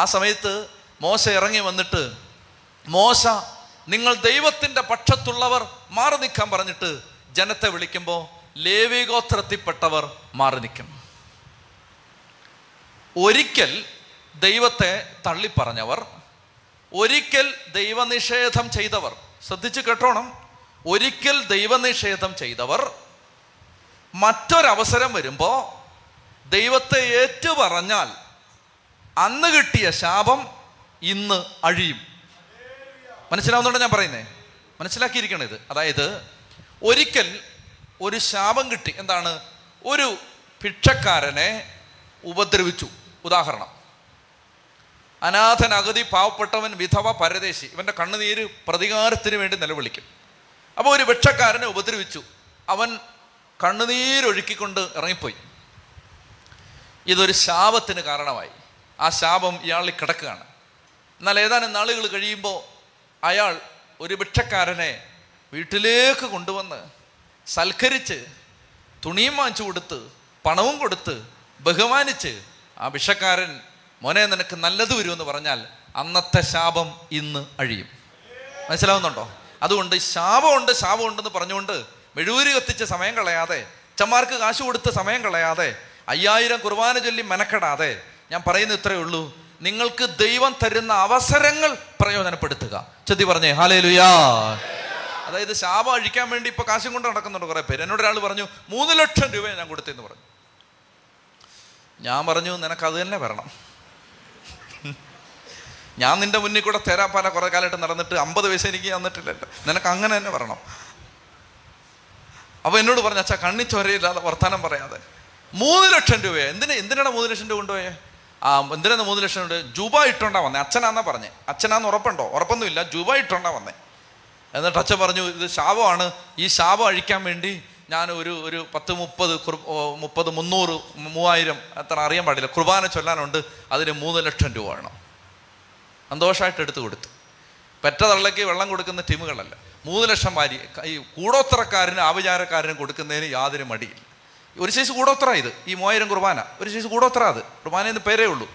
ആ സമയത്ത് മോശ ഇറങ്ങി വന്നിട്ട്, മോശ, നിങ്ങൾ ദൈവത്തിൻ്റെ പക്ഷത്തുള്ളവർ മാറി നിൽക്കാൻ പറഞ്ഞിട്ട് ജനത്തെ വിളിക്കുമ്പോൾ ലേവി ഗോത്രത്തിൽപ്പെട്ടവർ മാറി നിൽക്കും. ഒരിക്കൽ ദൈവത്തെ തള്ളിപ്പറഞ്ഞവർ, ഒരിക്കൽ ദൈവനിഷേധം ചെയ്തവർ, ശ്രദ്ധിച്ച് കേട്ടോണം, ഒരിക്കൽ ദൈവനിഷേധം ചെയ്തവർ മറ്റൊരവസരം വരുമ്പോൾ ദൈവത്തെ ഏറ്റു പറഞ്ഞാൽ അന്ന് കിട്ടിയ ശാപം ഇന്ന് അഴിയും. മനസ്സിലാവുന്നുണ്ടോ ഞാൻ പറയുന്നേ? മനസ്സിലാക്കിയിരിക്കണം ഇത്. അതായത് ഒരിക്കൽ ഒരു ശാപം കിട്ടി. എന്താണ്? ഒരു ഭിക്ഷക്കാരനെ ഉപദ്രവിച്ചു. ഉദാഹരണം, അനാഥൻ, അഗതി, പാവപ്പെട്ടവൻ, വിധവ, പരദേശി. ഇവൻ്റെ കണ്ണുനീര് പ്രതികാരത്തിന് വേണ്ടി നിലവിളിക്കും. അപ്പോൾ ഒരു ഭിക്ഷക്കാരനെ ഉപദ്രവിച്ചു. അവൻ കണ്ണുനീരൊഴുക്കിക്കൊണ്ട് ഇറങ്ങിപ്പോയി. ഇതൊരു ശാപത്തിന് കാരണമായി. ആ ശാപം ഇയാളിൽ കിടക്കുകയാണ്. എന്നാൽ ഏതാനും നാളുകൾ കഴിയുമ്പോൾ അയാൾ ഒരു ഭിക്ഷക്കാരനെ വീട്ടിലേക്ക് കൊണ്ടുവന്ന് സൽക്കരിച്ച് തുണിയും വാങ്ങിച്ചു കൊടുത്ത് പണവും കൊടുത്ത് ബഹുമാനിച്ച് ആ ഭിക്ഷക്കാരൻ, മോനെ നിനക്ക് നല്ലത് വരുമെന്ന് പറഞ്ഞാൽ അന്നത്തെ ശാപം ഇന്ന് അഴിയും. മനസ്സിലാവുന്നുണ്ടോ? അതുകൊണ്ട് ശാപമുണ്ട് ശാപമുണ്ടെന്ന് പറഞ്ഞുകൊണ്ട് മെഴുകുതിരി കത്തിച്ച് സമയം കളയാതെ, അച്ഛന്മാർക്ക് കാശ് കൊടുത്ത് സമയം കളയാതെ, 5000 കുർബാന ചൊല്ലി മെനക്കെടാതെ, ഞാൻ പറയുന്നത് ഇത്രയേ ഉള്ളൂ, നിങ്ങൾക്ക് ദൈവം തരുന്ന അവസരങ്ങൾ പ്രയോജനപ്പെടുത്തുക. ചെത്തി പറഞ്ഞേ ഹല്ലേലൂയാ. അതായത് ശാപം അഴിക്കാൻ വേണ്ടി ഇപ്പോൾ കാശും കൊണ്ട് നടക്കുന്നുണ്ട് കുറേ പേര്. എന്നോട് ഒരാൾ പറഞ്ഞു, 3 ലക്ഷം രൂപ ഞാൻ കൊടുത്തെന്ന് പറഞ്ഞു. ഞാൻ പറഞ്ഞു, നിനക്കത് തന്നെ വരണം. ഞാൻ നിൻ്റെ മുന്നിൽ കൂടെ തരാൻ പല കുറേ കാലമായിട്ട് നടന്നിട്ട് 50 പൈസ എനിക്ക് തന്നിട്ടില്ലല്ലോ, നിനക്ക് അങ്ങനെ തന്നെ വരണം. അപ്പോൾ എന്നോട് പറഞ്ഞു, അച്ഛാ കണ്ണി ചോരയില്ലാതെ വർത്തമാനം പറയാതെ 3 ലക്ഷം രൂപയാണ്. എന്തിനാണ് 3 ലക്ഷം രൂപ കൊണ്ടുപോയേ? ആ എന്തിനാണ് 3 ലക്ഷം രൂപ? ജൂബ ഇട്ടോണ്ടാ വന്നേ. അച്ഛനാന്നാ പറഞ്ഞേ. അച്ഛനാന്ന് ഉറപ്പുണ്ടോ? ഉറപ്പൊന്നുമില്ല. ജൂബ ഇട്ടോണ്ടാ വന്നേ. എന്നിട്ട് അച്ഛൻ പറഞ്ഞു, ഇത് ശാപമാണ്, ഈ ശാപം അഴിക്കാൻ വേണ്ടി ഞാൻ ഒരു 10, 30, 300, 3000 അത്ര അറിയാൻ പാടില്ല കുർബാന ചൊല്ലാനുണ്ട്, അതിന് 3 ലക്ഷം രൂപ വേണം. സന്തോഷമായിട്ട് എടുത്തു കൊടുത്തു. പെറ്റതള്ളയ്ക്ക് വെള്ളം കൊടുക്കുന്ന ടീമുകളല്ല. 3 ലക്ഷം വാരി ഈ കൂടോത്തരക്കാരനും ആഭിചാരക്കാരനും കൊടുക്കുന്നതിന് യാതൊരു മടിയില്ല. ഒരു ശേഷി കൂടോത്തര ഇത്, ഈ 3000 കുർബാന ഒരു ശേഷി കൂടോത്തര. അത് കുർബാന എന്ന് പേരേ ഉള്ളൂ.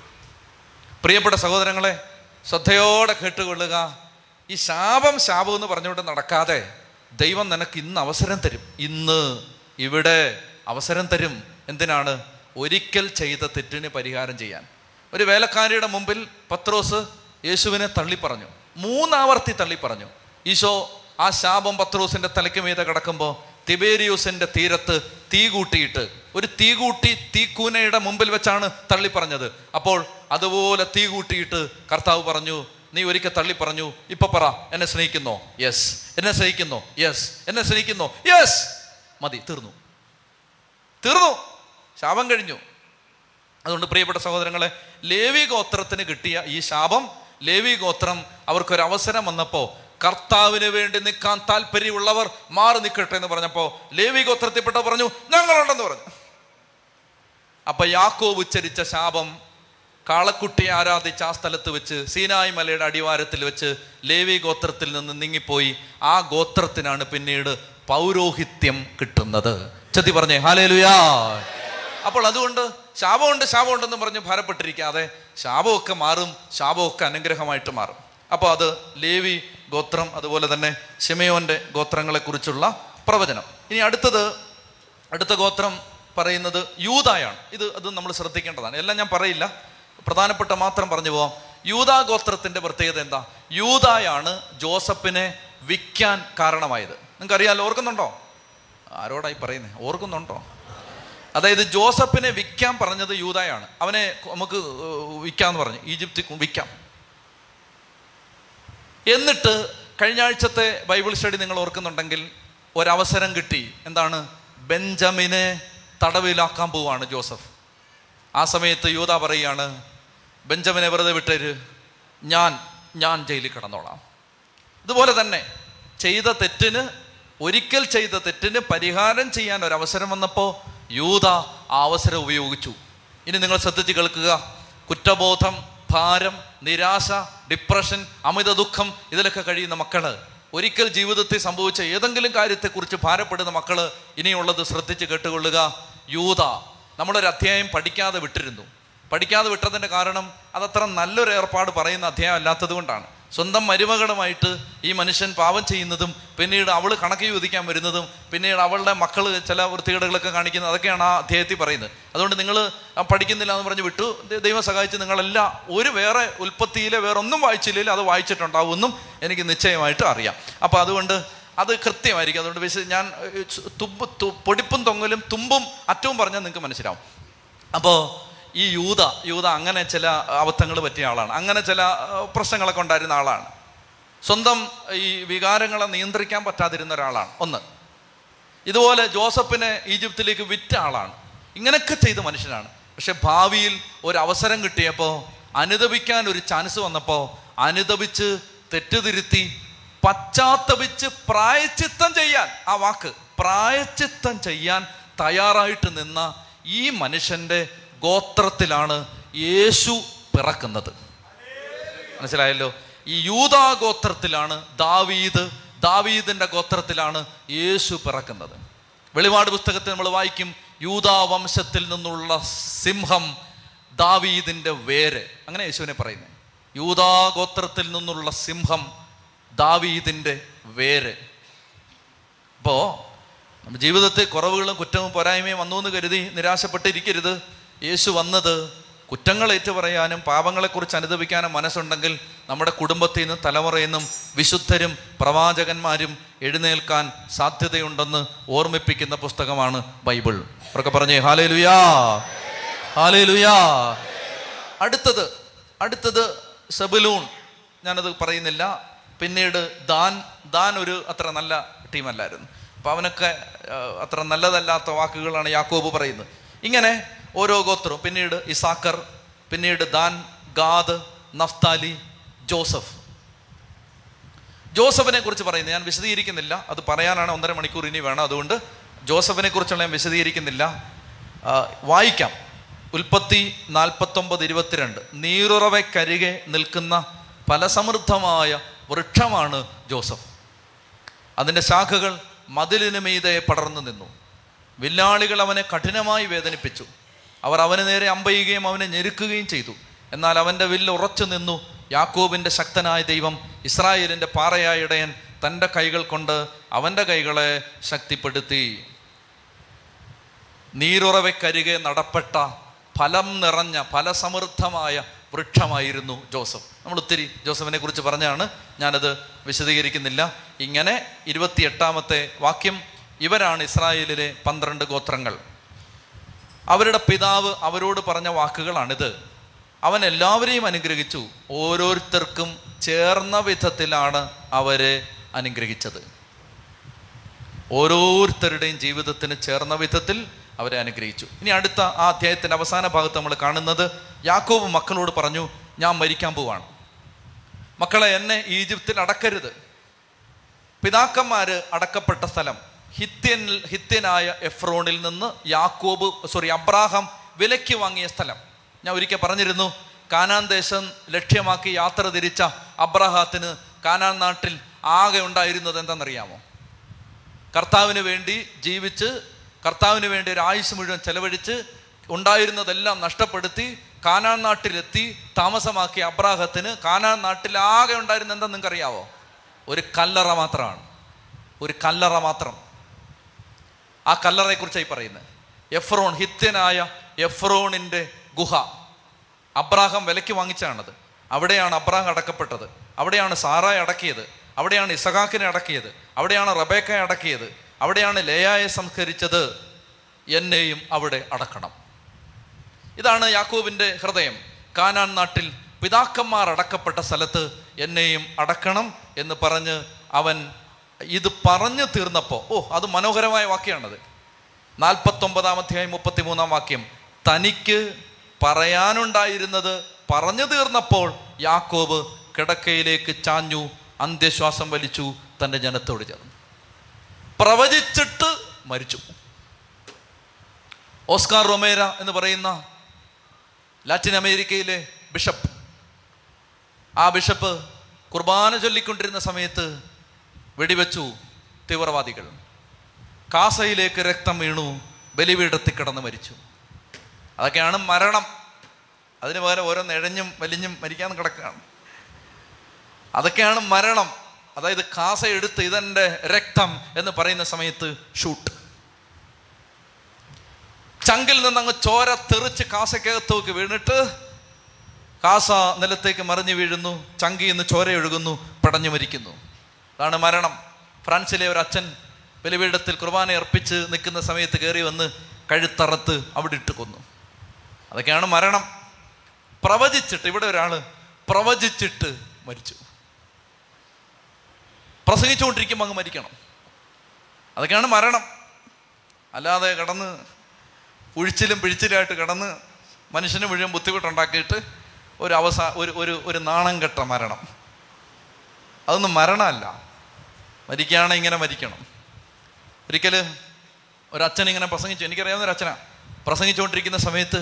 പ്രിയപ്പെട്ട സഹോദരങ്ങളെ, ശ്രദ്ധയോടെ കേട്ടുകൊള്ളുക. ഈ ശാപം ശാപം എന്ന് പറഞ്ഞുകൊണ്ട് നടക്കാതെ ദൈവം നിനക്ക് ഇന്ന് അവസരം തരും. ഇന്ന് ഇവിടെ അവസരം തരും. എന്തിനാണ്? ഒരിക്കൽ ചെയ്ത തെറ്റിന് പരിഹാരം ചെയ്യാൻ. ഒരു വേലക്കാരിയുടെ മുമ്പിൽ പത്രോസ് യേശുവിനെ തള്ളിപ്പറഞ്ഞു. 3 ആവർത്തി തള്ളിപ്പറഞ്ഞു. ഈശോ ആ ശാപം പത്രോസിൻ്റെ തലയ്ക്ക് മീതെ കിടക്കുമ്പോൾ തിബേരിയൂസിൻ്റെ തീരത്ത് തീ കൂട്ടിയിട്ട്, ഒരു തീ കൂട്ടി തീക്കൂനയുടെ മുമ്പിൽ വെച്ചാണ് തള്ളിപ്പറഞ്ഞത്. അപ്പോൾ അതുപോലെ തീ കൂട്ടിയിട്ട് കർത്താവ് പറഞ്ഞു, നീ ഒരിക്കൽ തള്ളിപ്പറഞ്ഞു, ഇപ്പൊ പറ, എന്നെ സ്നേഹിക്കുന്നോ? യെസ്. എന്നെ സ്നേഹിക്കുന്നോ? യെസ്. എന്നെ സ്നേഹിക്കുന്നോ? യെസ്. മതി, തീർന്നു തീർന്നു, ശാപം കഴിഞ്ഞു. അതുകൊണ്ട് പ്രിയപ്പെട്ട സഹോദരങ്ങളെ, ലേവി ഗോത്രത്തിന് കിട്ടിയ ഈ ശാപം, ലേവി ഗോത്രം അവർക്കൊരവസരം വന്നപ്പോൾ കർത്താവിന് വേണ്ടി നിൽക്കാൻ താല്പര്യമുള്ളവർ മാറി നിൽക്കട്ടെ എന്ന് പറഞ്ഞപ്പോൾ ലേവി ഗോത്രത്തിൽപ്പെട്ട പറഞ്ഞു, ഞങ്ങളുണ്ടെന്ന് പറഞ്ഞു. അപ്പം യാക്കോബ് ഉച്ചരിച്ച ശാപം കാളക്കുട്ടിയെ ആരാധിച്ച ആ സ്ഥലത്ത് വെച്ച്, സീനായി മലയുടെ അടിവാരത്തിൽ വെച്ച് ലേവി ഗോത്രത്തിൽ നിന്ന് നീങ്ങിപ്പോയി. ആ ഗോത്രത്തിനാണ് പിന്നീട് പൗരോഹിത്യം കിട്ടുന്നത്. ചെത്തി പറഞ്ഞേ ഹല്ലേലൂയാ. അപ്പോൾ അതുകൊണ്ട് ശാപമുണ്ട് ശാപമുണ്ടെന്ന് പറഞ്ഞ് ഭാരപ്പെട്ടിരിക്കാതെ, ശാപമൊക്കെ മാറും, ശാപമൊക്കെ അനുഗ്രഹമായിട്ട് മാറും. അപ്പോൾ അത് ലേവി ഗോത്രം, അതുപോലെ തന്നെ ശിമയോൻ്റെ ഗോത്രങ്ങളെക്കുറിച്ചുള്ള പ്രവചനം. ഇനി അടുത്ത ഗോത്രം പറയുന്നത് യൂദായാണ്. അത് നമ്മൾ ശ്രദ്ധിക്കേണ്ടതാണ്. എല്ലാം ഞാൻ പറയില്ല, പ്രധാനപ്പെട്ട മാത്രം പറഞ്ഞു പോവാം. യൂദാ ഗോത്രത്തിൻ്റെ പ്രത്യേകത എന്താ? യൂദായാണ് ജോസഫിനെ വിൽക്കാൻ കാരണമായത്. നിങ്ങൾക്കറിയാമല്ലോ, ഓർക്കുന്നുണ്ടോ? ആരോടായി പറയുന്നത്? ഓർക്കുന്നുണ്ടോ? അതായത് ജോസഫിനെ വിൽക്കാൻ പറഞ്ഞത് യൂദായാണ്. അവനെ നമുക്ക് വിൽക്കാമെന്ന് പറഞ്ഞു, ഈജിപ്തിൽ വിൽക്കാം. എന്നിട്ട് കഴിഞ്ഞ ആഴ്ചത്തെ ബൈബിൾ സ്റ്റഡി നിങ്ങൾ ഓർക്കുന്നുണ്ടെങ്കിൽ ഒരവസരം കിട്ടി. എന്താണ്? ബെഞ്ചമിനെ തടവിലാക്കാൻ പോവാണ് ജോസഫ്. ആ സമയത്ത് യൂദാ പറയുകയാണ്, ബെഞ്ചമിനെ വെറുതെ വിട്ടേര്, ഞാൻ ജയിലിൽ കിടന്നോളാം. ഇതുപോലെ തന്നെ ഒരിക്കൽ ചെയ്ത തെറ്റിന് പരിഹാരം ചെയ്യാൻ ഒരവസരം വന്നപ്പോൾ യൂദ ആ അവസരം ഉപയോഗിച്ചു. ഇനി നിങ്ങൾ ശ്രദ്ധിച്ച് കേൾക്കുക. കുറ്റബോധം, ഭാരം, നിരാശ, ഡിപ്രഷൻ, അമിത ദുഃഖം, ഇതിലൊക്കെ കഴിയുന്ന മക്കള്, ഒരിക്കൽ ജീവിതത്തിൽ സംഭവിച്ച ഏതെങ്കിലും കാര്യത്തെക്കുറിച്ച് ഭാരപ്പെടുന്ന മക്കള് ഇനിയുള്ളത് ശ്രദ്ധിച്ച് കേട്ടുകൊള്ളുക. യൂദ നമ്മളൊരു അധ്യായം പഠിക്കാതെ വിട്ടതിൻ്റെ കാരണം അതത്ര നല്ലൊരു ഏർപ്പാട് പറയുന്ന അധ്യായം അല്ലാത്തത് കൊണ്ടാണ്. സ്വന്തം മരുമകളുമായിട്ട് ഈ മനുഷ്യൻ പാപം ചെയ്യുന്നതും പിന്നീട് അവൾ കണക്ക് ചോദിക്കാൻ വരുന്നതും പിന്നീട് അവളുടെ മക്കൾ ചില വൃത്തികേടുകളൊക്കെ കാണിക്കുന്നത്, അതൊക്കെയാണ് ആ അധ്യായത്തിൽ പറയുന്നത്. അതുകൊണ്ട് നിങ്ങൾ പഠിക്കുന്നില്ല എന്ന് പറഞ്ഞ് വിട്ടു. ദൈവം സഹായിച്ച് നിങ്ങളെല്ലാം വേറെ ഉൽപ്പത്തിയിലെ വേറൊന്നും വായിച്ചില്ലെങ്കിൽ അത് വായിച്ചിട്ടുണ്ടാവുമെന്നും എനിക്ക് നിശ്ചയമായിട്ട് അറിയാം. അപ്പോൾ അതുകൊണ്ട് ആ അത് കൃത്യമായിരിക്കും. അതുകൊണ്ട് ഞാൻ തുമ്പ് പൊടിപ്പും തൊങ്ങലും തുമ്പും അറ്റവും പറഞ്ഞാൽ നിങ്ങൾക്ക് മനസ്സിലാവും. അപ്പോൾ ഈ യൂത അങ്ങനെ ചില അബദ്ധങ്ങൾ പറ്റിയ ആളാണ്, അങ്ങനെ ചില പ്രശ്നങ്ങളൊക്കെ ഉണ്ടായിരുന്ന ആളാണ്, സ്വന്തം ഈ വികാരങ്ങളെ നിയന്ത്രിക്കാൻ പറ്റാതിരുന്ന ഒരാളാണ്. ഒന്ന്, ഇതുപോലെ ജോസഫിനെ ഈജിപ്തിലേക്ക് വിറ്റ ആളാണ്. ഇങ്ങനെയൊക്കെ ചെയ്ത മനുഷ്യനാണ്. പക്ഷെ ഭാവിയിൽ ഒരവസരം കിട്ടിയപ്പോൾ, അനുതപിക്കാൻ ഒരു ചാൻസ് വന്നപ്പോൾ അനുതപിച്ച് തെറ്റുതിരുത്തി പശ്ചാത്തപിച്ച് പ്രായച്ചിത്തം ചെയ്യാൻ, ആ വാക്ക് പ്രായച്ചിത്തം ചെയ്യാൻ തയ്യാറായിട്ട് നിന്ന ഈ മനുഷ്യൻ്റെ ഗോത്രത്തിലാണ് യേശു പിറക്കുന്നത്. മനസ്സിലായല്ലോ? ഈ യൂദാ ഗോത്രത്തിലാണ് ദാവീദിൻ്റെ ഗോത്രത്തിലാണ് യേശു പിറക്കുന്നത്. വെളിപാട് പുസ്തകത്തിൽ നമ്മൾ വായിക്കും, യൂദാ വംശത്തിൽ നിന്നുള്ള സിംഹം ദാവീദിൻ്റെ വേര്, അങ്ങനെ യേശുവിനെ പറയുന്നത്. യൂദാ ഗോത്രത്തിൽ നിന്നുള്ള സിംഹം ദാവീദിൻ്റെ വേര്. അപ്പോൾ നമ്മുടെ ജീവിതത്തിൽ കുറവുകളും കുറ്റവും പോരായ്മയും വന്നു എന്ന് കരുതി നിരാശപ്പെട്ടിരിക്കരുത്. യേശു വന്നത് കുറ്റങ്ങൾ ഏറ്റുപറയാനും പാപങ്ങളെക്കുറിച്ച് അനുദപിക്കാനും മനസ്സുണ്ടെങ്കിൽ നമ്മുടെ കുടുംബത്തിൽ നിന്നും തലമുറയിൽ നിന്നും വിശുദ്ധരും പ്രവാചകന്മാരും എഴുന്നേൽക്കാൻ സാധ്യതയുണ്ടെന്ന് ഓർമ്മിപ്പിക്കുന്ന പുസ്തകമാണ് ബൈബിൾ. അവരൊക്കെ പറഞ്ഞേ ഹല്ലേലൂയാ, ഹല്ലേലൂയാ. അടുത്തത് സെബുലൂൺ, ഞാനത് പറയുന്നില്ല. പിന്നീട് ദാൻ ഒരു അത്ര നല്ല ടീമല്ലായിരുന്നു. അപ്പോൾ അവനൊക്കെ അത്ര നല്ലതല്ലാത്ത വാക്കുകളാണ് യാക്കോബ് പറയുന്നത്. ഇങ്ങനെ ഓരോ ഗോത്രവും, പിന്നീട് ഇസാക്കർ, പിന്നീട് ദാൻ, ഗാദ്, നഫ്താലി, ജോസഫിനെ കുറിച്ച് പറയുന്നത് ഞാൻ വിശദീകരിക്കുന്നില്ല. അത് പറയാനാണ് 1.5 മണിക്കൂർ ഇനി വേണം. അതുകൊണ്ട് ജോസഫിനെ കുറിച്ചുള്ള ഞാൻ വിശദീകരിക്കുന്നില്ല. വായിക്കാം. ഉൽപ്പത്തി 49:22, നീരുറവയ്ക്കരികെ നിൽക്കുന്ന ഫലസമൃദ്ധമായ വൃക്ഷമാണ് ജോസഫ്, അതിൻ്റെ ശാഖകൾ മതിലിന് മീതെ പടർന്നു നിന്നു. വില്ലാളികൾ അവനെ കഠിനമായി വേദനിപ്പിച്ചു, അവർ അവന് നേരെ അമ്പെയ്യുകയും അവനെ ഞെരുക്കുകയും ചെയ്തു. എന്നാൽ അവൻ്റെ വില്ല് ഉറച്ചു നിന്നു. യാക്കോബിൻ്റെ ശക്തനായ ദൈവം, ഇസ്രായേലിൻ്റെ പാറയായ ഇടയൻ തൻ്റെ കൈകൾ കൊണ്ട് അവൻ്റെ കൈകളെ ശക്തിപ്പെടുത്തി. നീരുറവയ്ക്കരികെ നടപ്പെട്ട ഫലം നിറഞ്ഞ ഫലസമൃദ്ധമായ വൃക്ഷമായിരുന്നു ജോസഫ്. നമ്മൾ ഒത്തിരി ജോസഫിനെ കുറിച്ച് പറഞ്ഞാണ്, ഞാനത് വിശദീകരിക്കുന്നില്ല. ഇങ്ങനെ 28ാമത്തെ വാക്യം, ഇവരാണ് ഇസ്രായേലിലെ 12 ഗോത്രങ്ങൾ. അവരുടെ പിതാവ് അവരോട് പറഞ്ഞ വാക്കുകളാണിത്. അവൻ എല്ലാവരെയും അനുഗ്രഹിച്ചു, ഓരോരുത്തർക്കും ചേർന്ന വിധത്തിലാണ് അവരെ അനുഗ്രഹിച്ചത്. ഓരോരുത്തരുടെയും ജീവിതത്തിന് ചേർന്ന വിധത്തിൽ അവരെ അനുഗ്രഹിച്ചു. ഇനി അടുത്ത ആ അധ്യായത്തിൻ്റെ അവസാന ഭാഗത്ത് നമ്മൾ കാണുന്നത്, യാക്കോബ് മക്കളോട് പറഞ്ഞു, ഞാൻ മരിക്കാൻ പോവാണ് മക്കളെ, എന്നെ ഈജിപ്തിൽ അടക്കരുത്. പിതാക്കന്മാർ അടക്കപ്പെട്ട സ്ഥലം ഹിത്യനായ എഫ്രോണിൽ നിന്ന് അബ്രാഹാം വിലയ്ക്ക് വാങ്ങിയ സ്ഥലം. ഞാൻ ഒരിക്കൽ പറഞ്ഞിരുന്നു, കാനാൻ ദേശം ലക്ഷ്യമാക്കി യാത്ര തിരിച്ച അബ്രാഹത്തിന് കാനാൻ നാട്ടിൽ ആകെ ഉണ്ടായിരുന്നത് എന്താണെന്നറിയാമോ? കർത്താവിന് വേണ്ടി ജീവിച്ച്, കർത്താവിന് വേണ്ടി ഒരു ആയുസ് മുഴുവൻ ചെലവഴിച്ച് ഉണ്ടായിരുന്നതെല്ലാം നഷ്ടപ്പെടുത്തി കാനാൻ നാട്ടിലെത്തി താമസമാക്കിയ അബ്രാഹത്തിന് കാനാൻ നാട്ടിലാകെ ഉണ്ടായിരുന്ന എന്താ നിങ്ങൾക്കറിയാവോ? ഒരു കല്ലറ മാത്രമാണ്, ഒരു കല്ലറ മാത്രം. ആ കല്ലറയെക്കുറിച്ചായി പറയുന്നത്. എഫ്രോൺ, ഹിത്യനായ എഫ്രോണിൻ്റെ ഗുഹ, അബ്രാഹാം വിലയ്ക്ക് വാങ്ങിച്ചാണത്. അവിടെയാണ് അബ്രാഹാം അടക്കപ്പെട്ടത്, അവിടെയാണ് സാറായി അടക്കിയത്, അവിടെയാണ് ഇസഹാക്കിനെ അടക്കിയത്, അവിടെയാണ് റബേക്കയെ അടക്കിയത്, അവിടെയാണ് ലേയായെ സംസ്കരിച്ചത്. എന്നെയും അവിടെ അടക്കണം. ഇതാണ് യാക്കോബിൻ്റെ ഹൃദയം. കാനാൻ നാട്ടിൽ പിതാക്കന്മാർ അടക്കപ്പെട്ട സ്ഥലത്ത് എന്നെയും അടക്കണം എന്ന് പറഞ്ഞ് അവൻ ഇത് പറഞ്ഞു തീർന്നപ്പോൾ, അത് മനോഹരമായ വാക്യമാണത്. 49ാമധ്യായം 33 വാക്യം, തനിക്ക് പറയാനുണ്ടായിരുന്നത് പറഞ്ഞു തീർന്നപ്പോൾ യാക്കോബ് കിടക്കയിലേക്ക് ചാഞ്ഞു, അന്ത്യശ്വാസം വലിച്ചു, തൻ്റെ ജനത്തോട് ചേർന്നു പ്രവചിച്ചിട്ട് മരിച്ചു. ഓസ്കാർ റൊമേര എന്ന് പറയുന്ന ലാറ്റിൻ അമേരിക്കയിലെ ബിഷപ്പ്, ആ ബിഷപ്പ് കുർബാന ചൊല്ലിക്കൊണ്ടിരുന്ന സമയത്ത് വെടിവെച്ചു തീവ്രവാദികൾ. കാസയിലേക്ക് രക്തം വീണു, ബലിപീഠത്തിൽ കിടന്ന് മരിച്ചു. അതൊക്കെയാണ് മരണം. അതിന് പകരം ഓരോ നിഴഞ്ഞും വലിഞ്ഞും മരിക്കാൻ കിടക്കുകയാണ്. അതൊക്കെയാണ് മരണം. അതായത് കാസ എടുത്ത് ഇതെൻ്റെ രക്തം എന്ന് പറയുന്ന സമയത്ത് ഷൂട്ട്, ചങ്കിൽ നിന്ന് അങ്ങ് ചോര തെറിച്ച് കാസക്കകത്തേക്ക് വീണിട്ട് കാസ നിലത്തേക്ക് മറിഞ്ഞു വീഴുന്നു, ചങ്കിന്ന് ചോരയൊഴുകുന്നു, പടഞ്ഞു മരിക്കുന്നു. അതാണ് മരണം. ഫ്രാൻസിലെ ഒരു അച്ഛൻ ബലിപീഠത്തിൽ കുർബാന അർപ്പിച്ച് നിൽക്കുന്ന സമയത്ത് കയറി വന്ന് കഴുത്തറത്ത് അവിടെ ഇട്ട് കൊന്നു. അതൊക്കെയാണ് മരണം. പ്രവചിച്ചിട്ട്, ഇവിടെ ഒരാൾ പ്രവചിച്ചിട്ട് മരിച്ചു. പ്രസംഗിച്ചുകൊണ്ടിരിക്കുമ്പോൾ അങ്ങ് മരിക്കണം. അതൊക്കെയാണ് മരണം. അല്ലാതെ കിടന്ന് ഉഴിച്ചിലും പിഴിച്ചിലായിട്ട് കിടന്ന് മനുഷ്യന് മുഴുവൻ ബുദ്ധിമുട്ടുണ്ടാക്കിയിട്ട് ഒരു നാണം കെട്ട മരണം, അതൊന്നും മരണമല്ല. മരിക്കുകയാണെങ്കിൽ ഇങ്ങനെ മരിക്കണം. ഒരിക്കൽ ഒരച്ഛൻ ഇങ്ങനെ പ്രസംഗിച്ചു, എനിക്കറിയാവുന്ന ഒരു അച്ഛനാണ്. പ്രസംഗിച്ചുകൊണ്ടിരിക്കുന്ന സമയത്ത്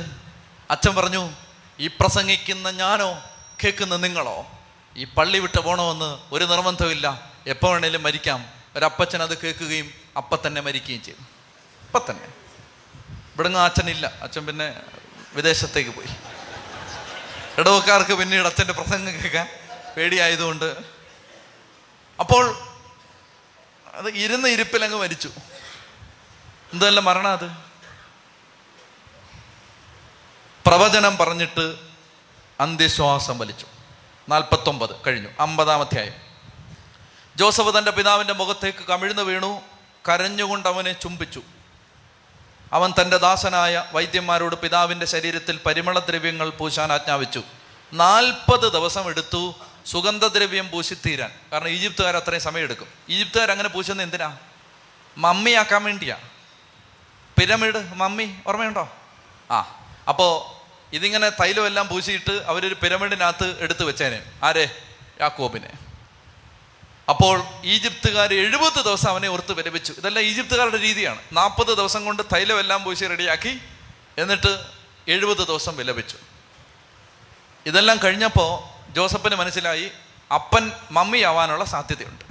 അച്ഛൻ പറഞ്ഞു, ഈ പ്രസംഗിക്കുന്ന ഞാനോ കേൾക്കുന്ന നിങ്ങളോ ഈ പള്ളി വിട്ട് പോകണമെന്ന് ഒരു നിർബന്ധമില്ല, എപ്പോൾ വേണേലും മരിക്കാം. ഒരപ്പച്ചൻ അത് കേൾക്കുകയും അപ്പം തന്നെ മരിക്കുകയും ചെയ്തു. അപ്പം തന്നെ ഇവിടുന്ന് അച്ഛനില്ല. അച്ഛൻ പിന്നെ വിദേശത്തേക്ക് പോയി. ഇടവക്കാർക്ക് പിന്നീട് അച്ഛൻ്റെ പ്രസംഗം കേൾക്കാൻ പേടിയായതുകൊണ്ട് അപ്പോൾ അത് ഇരുന്ന് ഇരിപ്പിലങ്ങ് മരിച്ചു. എന്തല്ല മരണം അത്? പ്രവചനം പറഞ്ഞിട്ട് അന്ത്യശ്വാസം വലിച്ചു. 49 കഴിഞ്ഞു. 50-ാം അധ്യായം. ജോസഫ് തൻ്റെ പിതാവിൻ്റെ മുഖത്തേക്ക് കമിഴ്ന്നു വീണു, കരഞ്ഞുകൊണ്ട് അവനെ ചുംബിച്ചു. അവൻ തൻ്റെ ദാസനായ വൈദ്യന്മാരോട് പിതാവിൻ്റെ ശരീരത്തിൽ പരിമളദ്രവ്യങ്ങൾ പൂശാൻ ആജ്ഞാപിച്ചു. 40 ദിവസം എടുത്തു സുഗന്ധദ്രവ്യം പൂശിത്തീരാൻ. കാരണം ഈജിപ്തുകാർ അത്രയും സമയമെടുക്കും. ഈജിപ്തുകാരങ്ങനെ പൂശുന്നത് എന്തിനാ? മമ്മിയാക്കാൻ വേണ്ടിയാ. പിരമിഡ് മമ്മി ഓർമ്മയുണ്ടോ? ആ, അപ്പോൾ ഇതിങ്ങനെ തൈലമെല്ലാം പൂശിയിട്ട് അവരൊരു പിരമിഡിനകത്ത് എടുത്ത് വെച്ചേനെ, ആരെ? യാക്കോബിനെ. അപ്പോൾ ഈജിപ്തുകാർ 70 ദിവസം അവനെ ഓർത്ത് വിലപിച്ചു. ഇതെല്ലാം ഈജിപ്തുകാരുടെ രീതിയാണ്. 40 ദിവസം കൊണ്ട് തൈലമെല്ലാം പൂശി റെഡിയാക്കി, എന്നിട്ട് 70 ദിവസം വിലപിച്ചു. ഇതെല്ലാം കഴിഞ്ഞപ്പോൾ ജോസഫിന് മനസ്സിലായി അപ്പൻ മമ്മിയാവാനുള്ള സാധ്യതയുണ്ട്,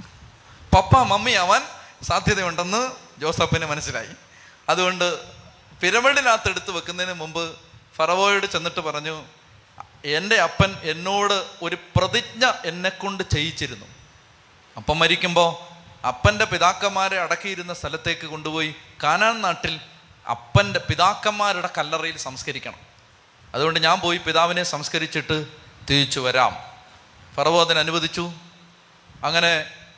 പപ്പ മമ്മിയാവാൻ സാധ്യതയുണ്ടെന്ന് ജോസഫിന് മനസ്സിലായി. അതുകൊണ്ട് പിരമിഡിനകത്ത് എടുത്ത് വെക്കുന്നതിന് മുമ്പ് ഫറവോയോട് ചെന്നിട്ട് പറഞ്ഞു, എൻ്റെ അപ്പൻ എന്നോട് ഒരു പ്രതിജ്ഞ എന്നെക്കൊണ്ട് ചെയ്യിച്ചിരുന്നു. അപ്പം മരിക്കുമ്പോൾ അപ്പൻ്റെ പിതാക്കന്മാരെ അടക്കിയിരുന്ന സ്ഥലത്തേക്ക് കൊണ്ടുപോയി കാനാൻ നാട്ടിൽ അപ്പൻ്റെ പിതാക്കന്മാരുടെ കല്ലറയിൽ സംസ്കരിക്കണം. അതുകൊണ്ട് ഞാൻ പോയി പിതാവിനെ സംസ്കരിച്ചിട്ട് തിരിച്ചു വരാം. ഫറവോ അതിന് അനുവദിച്ചു. അങ്ങനെ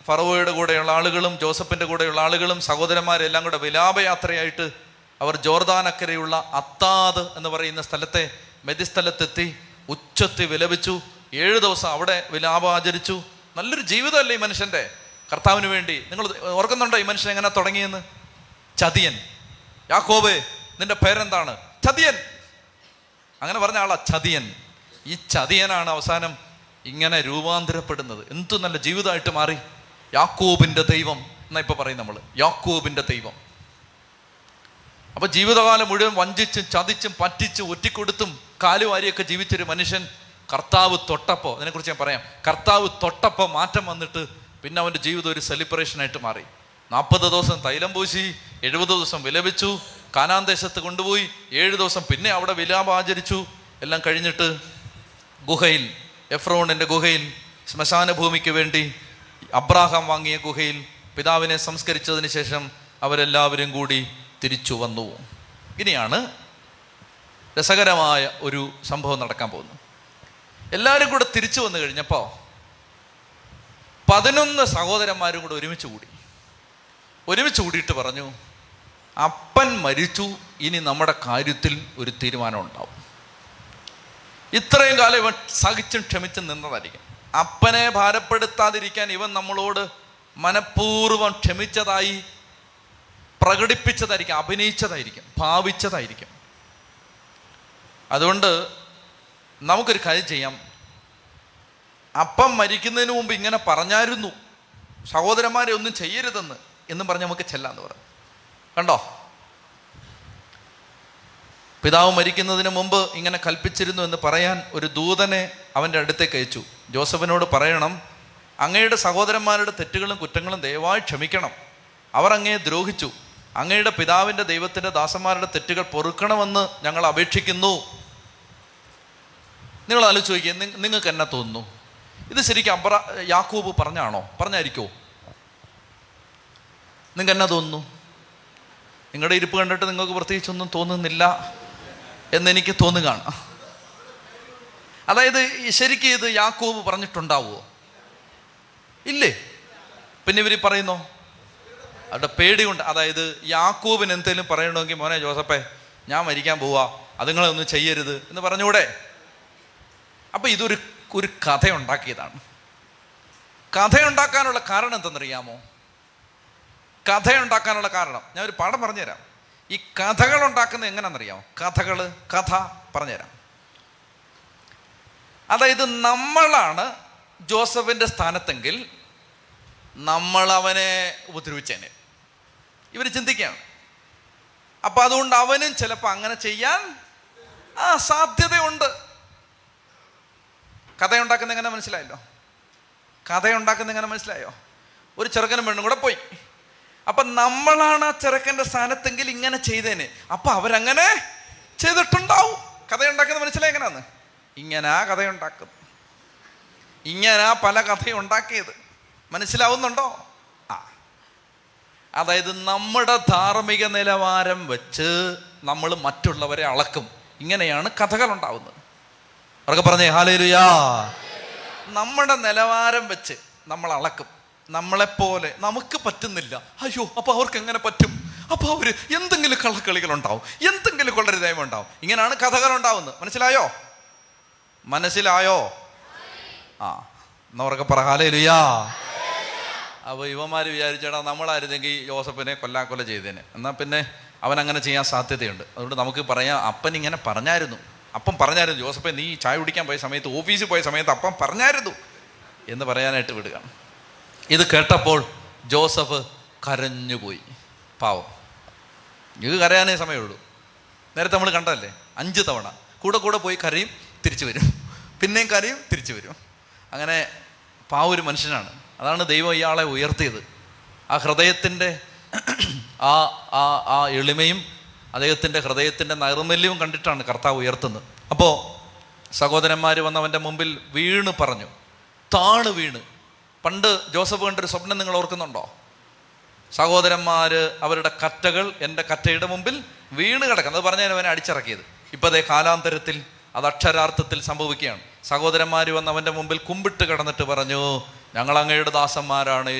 ഫറവോയുടെ കൂടെയുള്ള ആളുകളും ജോസഫിൻ്റെ കൂടെയുള്ള ആളുകളും സഹോദരന്മാരെല്ലാം കൂടെ വിലാപയാത്രയായിട്ട് അവർ ജോർദാനക്കരയുള്ള അത്താദ് എന്ന് പറയുന്ന സ്ഥലത്തെ മെതിസ്ഥലത്തെത്തി ഉച്ചത്തി വിലപിച്ചു. 7 ദിവസം അവിടെ വിലാപം ആചരിച്ചു. നല്ലൊരു ജീവിതമല്ലേ ഈ മനുഷ്യൻ്റെ കർത്താവിന് വേണ്ടി? നിങ്ങൾ ഓർക്കുന്നുണ്ടോ ഈ മനുഷ്യൻ എങ്ങനെ തുടങ്ങിയെന്ന്? ചതിയൻ. യാക്കോബേ നിന്റെ പേരെന്താണ്? ചതിയൻ. അങ്ങനെ പറഞ്ഞ ആളാ ചതിയൻ. ഈ ചതിയനാണ് അവസാനം ഇങ്ങനെ രൂപാന്തരപ്പെടുന്നത്. എന്തു നല്ല ജീവിതമായിട്ട് മാറി. യാക്കോബിൻ്റെ ദൈവം എന്നാ ഇപ്പം പറയും നമ്മൾ, യാക്കോബിൻ്റെ ദൈവം. അപ്പോൾ ജീവിതകാലം മുഴുവൻ വഞ്ചിച്ചും ചതിച്ചും പറ്റിച്ചും ഒറ്റിക്കൊടുത്തും കാലുവാരിയൊക്കെ ജീവിച്ചൊരു മനുഷ്യൻ കർത്താവ് തൊട്ടപ്പോൾ, അതിനെക്കുറിച്ച് ഞാൻ പറയാം, കർത്താവ് തൊട്ടപ്പോൾ മാറ്റം വന്നിട്ട് പിന്നെ അവൻ്റെ ജീവിതം ഒരു സെലിബ്രേഷനായിട്ട് മാറി. 40 ദിവസം തൈലം പൂശി, 70 ദിവസം വിലപിച്ചു, കാനാൻ ദേശത്ത് കൊണ്ടുപോയി, 7 ദിവസം പിന്നെ അവിടെ വിലാപം ആചരിച്ചു. എല്ലാം കഴിഞ്ഞിട്ട് ഗുഹയിൽ, എഫ്രോണിൻ്റെ ഗുഹയിൽ, ശ്മശാന ഭൂമിക്ക് വേണ്ടി അബ്രാഹാം വാങ്ങിയ ഗുഹയിൽ പിതാവിനെ സംസ്കരിച്ചതിന് ശേഷം അവരെല്ലാവരും കൂടി തിരിച്ചു വന്നു. ഇനിയാണ് രസകരമായ ഒരു സംഭവം നടക്കാൻ പോകുന്നത്. എല്ലാവരും കൂടെ തിരിച്ചു വന്നു കഴിഞ്ഞപ്പോൾ 11 സഹോദരന്മാരും കൂടെ ഒരുമിച്ച് കൂടിയിട്ട് പറഞ്ഞു, അപ്പൻ മരിച്ചു, ഇനി നമ്മുടെ കാര്യത്തിൽ ഒരു തീരുമാനം ഉണ്ടാവും. ഇത്രയും കാലം ഇവൻ സഹിച്ചും ക്ഷമിച്ചും നിന്നതായിരിക്കും. അപ്പനെ ഭാരപ്പെടുത്താതിരിക്കാൻ ഇവൻ നമ്മളോട് മനഃപൂർവ്വം ക്ഷമിച്ചതായി പ്രകടിപ്പിച്ചതായിരിക്കും, അഭിനയിച്ചതായിരിക്കും, ഭാവിച്ചതായിരിക്കും. അതുകൊണ്ട് നമുക്കൊരു കാര്യം ചെയ്യാം, അപ്പം മരിക്കുന്നതിന് മുമ്പ് ഇങ്ങനെ പറഞ്ഞായിരുന്നു സഹോദരന്മാരെ ഒന്നും ചെയ്യരുതെന്ന്, എന്നും പറഞ്ഞ് നമുക്ക് ചെല്ലാന്ന് പറഞ്ഞു. കണ്ടോ, പിതാവ് മരിക്കുന്നതിന് മുമ്പ് ഇങ്ങനെ കൽപ്പിച്ചിരുന്നു എന്ന് പറയാൻ ഒരു ദൂതനെ അവൻ്റെ അടുത്തേക്ക് അയച്ചു. ജോസഫിനോട് പറയണം, അങ്ങയുടെ സഹോദരന്മാരുടെ തെറ്റുകളും കുറ്റങ്ങളും ദയവായി ക്ഷമിക്കണം, അവർ അങ്ങയെ ദ്രോഹിച്ചു. അങ്ങയുടെ പിതാവിൻ്റെ ദൈവത്തിൻ്റെ ദാസന്മാരുടെ തെറ്റുകൾ പൊറുക്കണമെന്ന് ഞങ്ങൾ അപേക്ഷിക്കുന്നു. നിങ്ങൾ ആലോചിച്ച് നോക്കിയാൽ നിങ്ങൾക്ക് എന്നെ തോന്നുന്നു, ഇത് ശരിക്കും യാക്കൂബ് പറഞ്ഞാണോ? പറഞ്ഞായിരിക്കുമോ? നിങ്ങൾക്ക് എന്നാ തോന്നുന്നു? നിങ്ങളുടെ ഇരിപ്പ് കണ്ടിട്ട് നിങ്ങൾക്ക് പ്രത്യേകിച്ചൊന്നും തോന്നുന്നില്ല എന്നെനിക്ക് തോന്നുകയാണ്. അതായത് ശരിക്കും ഇത് യാക്കൂബ് പറഞ്ഞിട്ടുണ്ടാവുമോ? ഇല്ലേ? പിന്നെ ഇവർ പറയുന്നോ? അവരുടെ പേടി കൊണ്ട്. അതായത് യാക്കൂബിന് എന്തെങ്കിലും പറയണമെങ്കിൽ മോനെ ജോസഫേ ഞാൻ മരിക്കാൻ പോവാ, അതുങ്ങളൊന്നും ചെയ്യരുത് എന്ന് പറഞ്ഞുകൂടെ? അപ്പം ഇതൊരു കഥയുണ്ടാക്കിയതാണ്. കഥയുണ്ടാക്കാനുള്ള കാരണം എന്തെന്നറിയാമോ? കഥയുണ്ടാക്കാനുള്ള കാരണം ഞാൻ ഒരു പാഠം പറഞ്ഞുതരാം. ഈ കഥകളുണ്ടാക്കുന്നത് എങ്ങനെയാണെന്നറിയാമോ? കഥ പറഞ്ഞുതരാം. അതായത് നമ്മളാണ് ജോസഫിൻ്റെ സ്ഥാനത്തെങ്കിൽ നമ്മളവനെ ഉപദ്രവിച്ചേനെ. ഇവർ ചിന്തിക്കുകയാണ്. അപ്പം അതുകൊണ്ട് അവനും ചിലപ്പോൾ അങ്ങനെ ചെയ്യാൻ സാധ്യതയുണ്ട്. കഥയുണ്ടാക്കുന്ന എങ്ങനെ മനസ്സിലായല്ലോ? ഒരു ചെറുക്കനും പെണ്ണും കൂടെ പോയി. അപ്പം നമ്മളാണ് ആ ചെറുക്കൻ്റെ സ്ഥാനത്തെങ്കിൽ ഇങ്ങനെ ചെയ്തേനെ. അപ്പം അവരങ്ങനെ ചെയ്തിട്ടുണ്ടാവും. കഥയുണ്ടാക്കുന്നത് മനസ്സിലായി എങ്ങനെയാന്ന്? ഇങ്ങനാ കഥയുണ്ടാക്കുന്നത്, ഇങ്ങനാ പല കഥയുണ്ടാക്കിയത്. മനസ്സിലാവുന്നുണ്ടോ? അതായത് നമ്മുടെ ധാർമ്മിക നിലവാരം വെച്ച് നമ്മൾ മറ്റുള്ളവരെ അളക്കും. ഇങ്ങനെയാണ് കഥകൾ ഉണ്ടാവുന്നത്. അവർക്ക് പറഞ്ഞേ ഹല്ലേലൂയാ. നമ്മുടെ നിലവാരം വെച്ച് നമ്മൾ അളക്കും. നമ്മളെപ്പോലെ നമുക്ക് പറ്റുന്നില്ല, അയ്യോ അപ്പോൾ അവർക്ക് എങ്ങനെ പറ്റും, അപ്പോൾ അവർ എന്തെങ്കിലും കള്ളക്കളികളുണ്ടാവും, എന്തെങ്കിലും കൊള്ളരുതായ്മ ഉണ്ടാവും. ഇങ്ങനെയാണ് കഥകൾ ഉണ്ടാവുന്നത്. മനസ്സിലായോ? എന്നവർക്ക് പറ ഹല്ലേലൂയാ. അപ്പോൾ ഇവന്മാർ വിചാരിച്ചേടാ നമ്മളായിരുന്നെങ്കിൽ ജോസഫിനെ കൊല്ലാക്കൊല ചെയ്തേനെ, എന്നാൽ പിന്നെ അവൻ അങ്ങനെ ചെയ്യാൻ സാധ്യതയുണ്ട്. അതുകൊണ്ട് നമുക്ക് പറയാം അപ്പൻ ഇങ്ങനെ പറഞ്ഞായിരുന്നു, അപ്പം പറഞ്ഞായിരുന്നു ജോസഫെ നീ ചായ കുടിക്കാൻ പോയ സമയത്ത്, ഓഫീസിൽ പോയ സമയത്ത് അപ്പം പറഞ്ഞായിരുന്നു എന്ന് പറയാനായിട്ട് വിടുകയാണ്. ഇത് കേട്ടപ്പോൾ ജോസഫ് കരഞ്ഞുപോയി. പാവം, ഇത് കരയാനേ സമയമുള്ളൂ. നേരത്തെ നമ്മൾ കണ്ടതല്ലേ, 5 തവണ കൂടെ പോയി കരയും, തിരിച്ചു വരും, പിന്നെയും കരയും, തിരിച്ചു വരും. അങ്ങനെ പാവ ഒരു മനുഷ്യനാണ്. അതാണ് ദൈവം ഇയാളെ ഉയർത്തിയത്. ആ ഹൃദയത്തിൻ്റെ ആ ആ ആ എളിമയും അദ്ദേഹത്തിൻ്റെ ഹൃദയത്തിൻ്റെ നൈർമല്യവും കണ്ടിട്ടാണ് കർത്താവ് ഉയർത്തുന്നത്. അപ്പോൾ സഹോദരന്മാർ വന്നവൻ്റെ മുമ്പിൽ വീണ് പറഞ്ഞു, താണു വീണ്. പണ്ട് ജോസഫ് കണ്ടൊരു സ്വപ്നം നിങ്ങൾ ഓർക്കുന്നുണ്ടോ? സഹോദരന്മാർ അവരുടെ കറ്റകൾ എൻ്റെ കറ്റയുടെ മുമ്പിൽ വീണ് കിടക്കണം. അത് പറഞ്ഞാൽ അവനെ അടിച്ചിറക്കിയത്. ഇപ്പോൾ അതേ കാലാന്തരത്തിൽ അത് അക്ഷരാർത്ഥത്തിൽ സംഭവിക്കുകയാണ്. സഹോദരന്മാർ വന്നവൻ്റെ മുമ്പിൽ കുമ്പിട്ട് കിടന്നിട്ട് പറഞ്ഞു, ഞങ്ങൾ അങ്ങയുടെ ദാസന്മാരാണ്.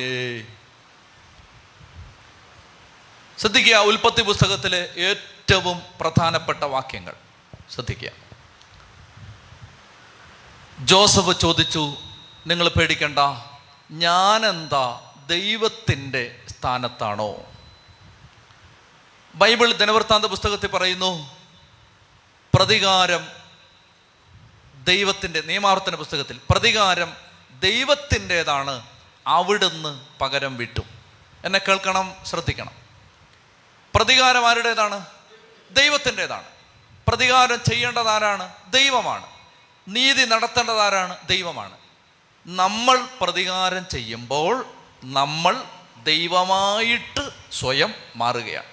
ശ്രദ്ധിക്കുക, ഉൽപ്പത്തി പുസ്തകത്തിലെ ഏറ്റവും പ്രധാനപ്പെട്ട വാക്യങ്ങൾ ശ്രദ്ധിക്കുക. ജോസഫ് ചോദിച്ചു, നിങ്ങൾ പേടിക്കണ്ട, ഞാനെന്താ ദൈവത്തിൻ്റെ സ്ഥാനത്താണോ? ബൈബിൾ ദിനവൃത്താന്ത പുസ്തകത്തിൽ പറയുന്നു, പ്രതികാരം ദൈവത്തിൻ്റെ, നിയമാവർത്തന പുസ്തകത്തിൽ പ്രതികാരം ദൈവത്തിൻ്റേതാണ്, അവിടുന്ന് പകരം വിട്ടു. എന്നെ കേൾക്കണം, ശ്രദ്ധിക്കണം. പ്രതികാരം ആരുടേതാണ്? ദൈവത്തിൻ്റേതാണ്. പ്രതികാരം ചെയ്യേണ്ടതാരാണ്? ദൈവമാണ്. നീതി നടത്തേണ്ടതാരാണ്? ദൈവമാണ്. നമ്മൾ പ്രതികാരം ചെയ്യുമ്പോൾ നമ്മൾ ദൈവമായിട്ട് സ്വയം മാറുകയാണ്.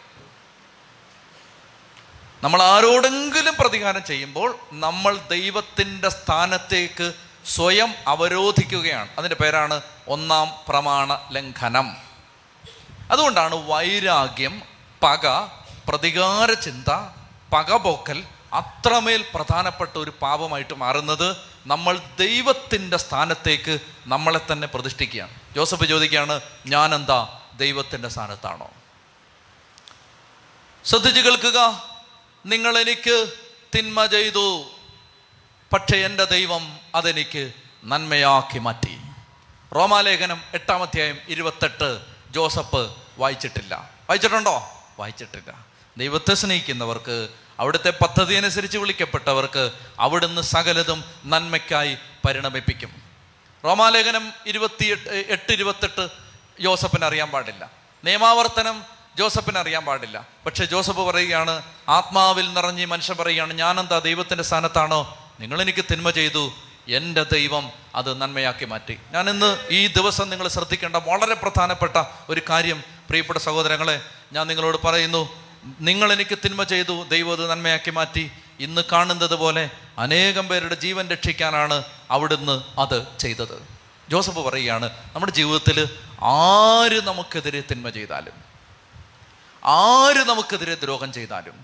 നമ്മൾ ആരോടെങ്കിലും പ്രതികാരം ചെയ്യുമ്പോൾ നമ്മൾ ദൈവത്തിൻ്റെ സ്ഥാനത്തേക്ക് സ്വയം അവരോധിക്കുകയാണ്. അതിൻ്റെ പേരാണ് 1-ാം പ്രമാണ ലംഘനം. അതുകൊണ്ടാണ് വൈരാഗ്യം, പക, പ്രതികാര ചിന്ത, പകപോക്കൽ അത്രമേൽ പ്രധാനപ്പെട്ട ഒരു പാപമായിട്ട് മാറുന്നത്. നമ്മൾ ദൈവത്തിൻ്റെ സ്ഥാനത്തേക്ക് നമ്മളെ തന്നെ പ്രതിഷ്ഠിക്കുകയാണ്. ജോസഫ് ചോദിക്കുകയാണ്, ഞാനെന്താ ദൈവത്തിൻ്റെ സ്ഥാനത്താണോ? ശ്രദ്ധിച്ചു കേൾക്കുക, നിങ്ങൾ എനിക്ക് തിന്മ ചെയ്തു, പക്ഷേ എൻ്റെ ദൈവം അതെനിക്ക് നന്മയാക്കി മാറ്റി. റോമാലേഖനം 8-ാം അധ്യായം 28 ജോസഫ് വായിച്ചിട്ടില്ല. വായിച്ചിട്ടുണ്ടോ? വായിച്ചിട്ടില്ല. ദൈവത്തെ സ്നേഹിക്കുന്നവർക്ക്, അവിടുത്തെ പദ്ധതി അനുസരിച്ച് വിളിക്കപ്പെട്ടവർക്ക് അവിടുന്ന് സകലതും നന്മയ്ക്കായി പരിണമിപ്പിക്കും. റോമാലേഖനം 8:28 ജോസഫിന് അറിയാൻ പാടില്ല. നിയമാവർത്തനം ജോസഫിന് അറിയാൻ പാടില്ല. പക്ഷേ ജോസഫ് പറയുകയാണ്, ആത്മാവിൽ നിറഞ്ഞ് മനുഷ്യൻ പറയുകയാണ്, ഞാനെന്താ ദൈവത്തിൻ്റെ സ്ഥാനത്താണോ? നിങ്ങളെനിക്ക് തിന്മ ചെയ്തു, എൻ്റെ ദൈവം അത് നന്മയാക്കി മാറ്റി. ഞാൻ ഇന്ന് ഈ ദിവസം നിങ്ങൾ ശ്രദ്ധിക്കേണ്ട വളരെ പ്രധാനപ്പെട്ട ഒരു കാര്യം, പ്രിയപ്പെട്ട സഹോദരങ്ങളെ, ഞാൻ നിങ്ങളോട് പറയുന്നു, നിങ്ങളെനിക്ക് തിന്മ ചെയ്തു, ദൈവം അത് നന്മയാക്കി മാറ്റി. ഇന്ന് കാണുന്നത് പോലെ അനേകം പേരുടെ ജീവൻ രക്ഷിക്കാനാണ് അവിടുന്ന് അത് ചെയ്തത്. ജോസഫ് പറയുകയാണ്, നമ്മുടെ ജീവിതത്തിൽ ആര് നമുക്കെതിരെ തിന്മ ചെയ്താലും, ആര് നമുക്കെതിരെ ദ്രോഹം ചെയ്താലും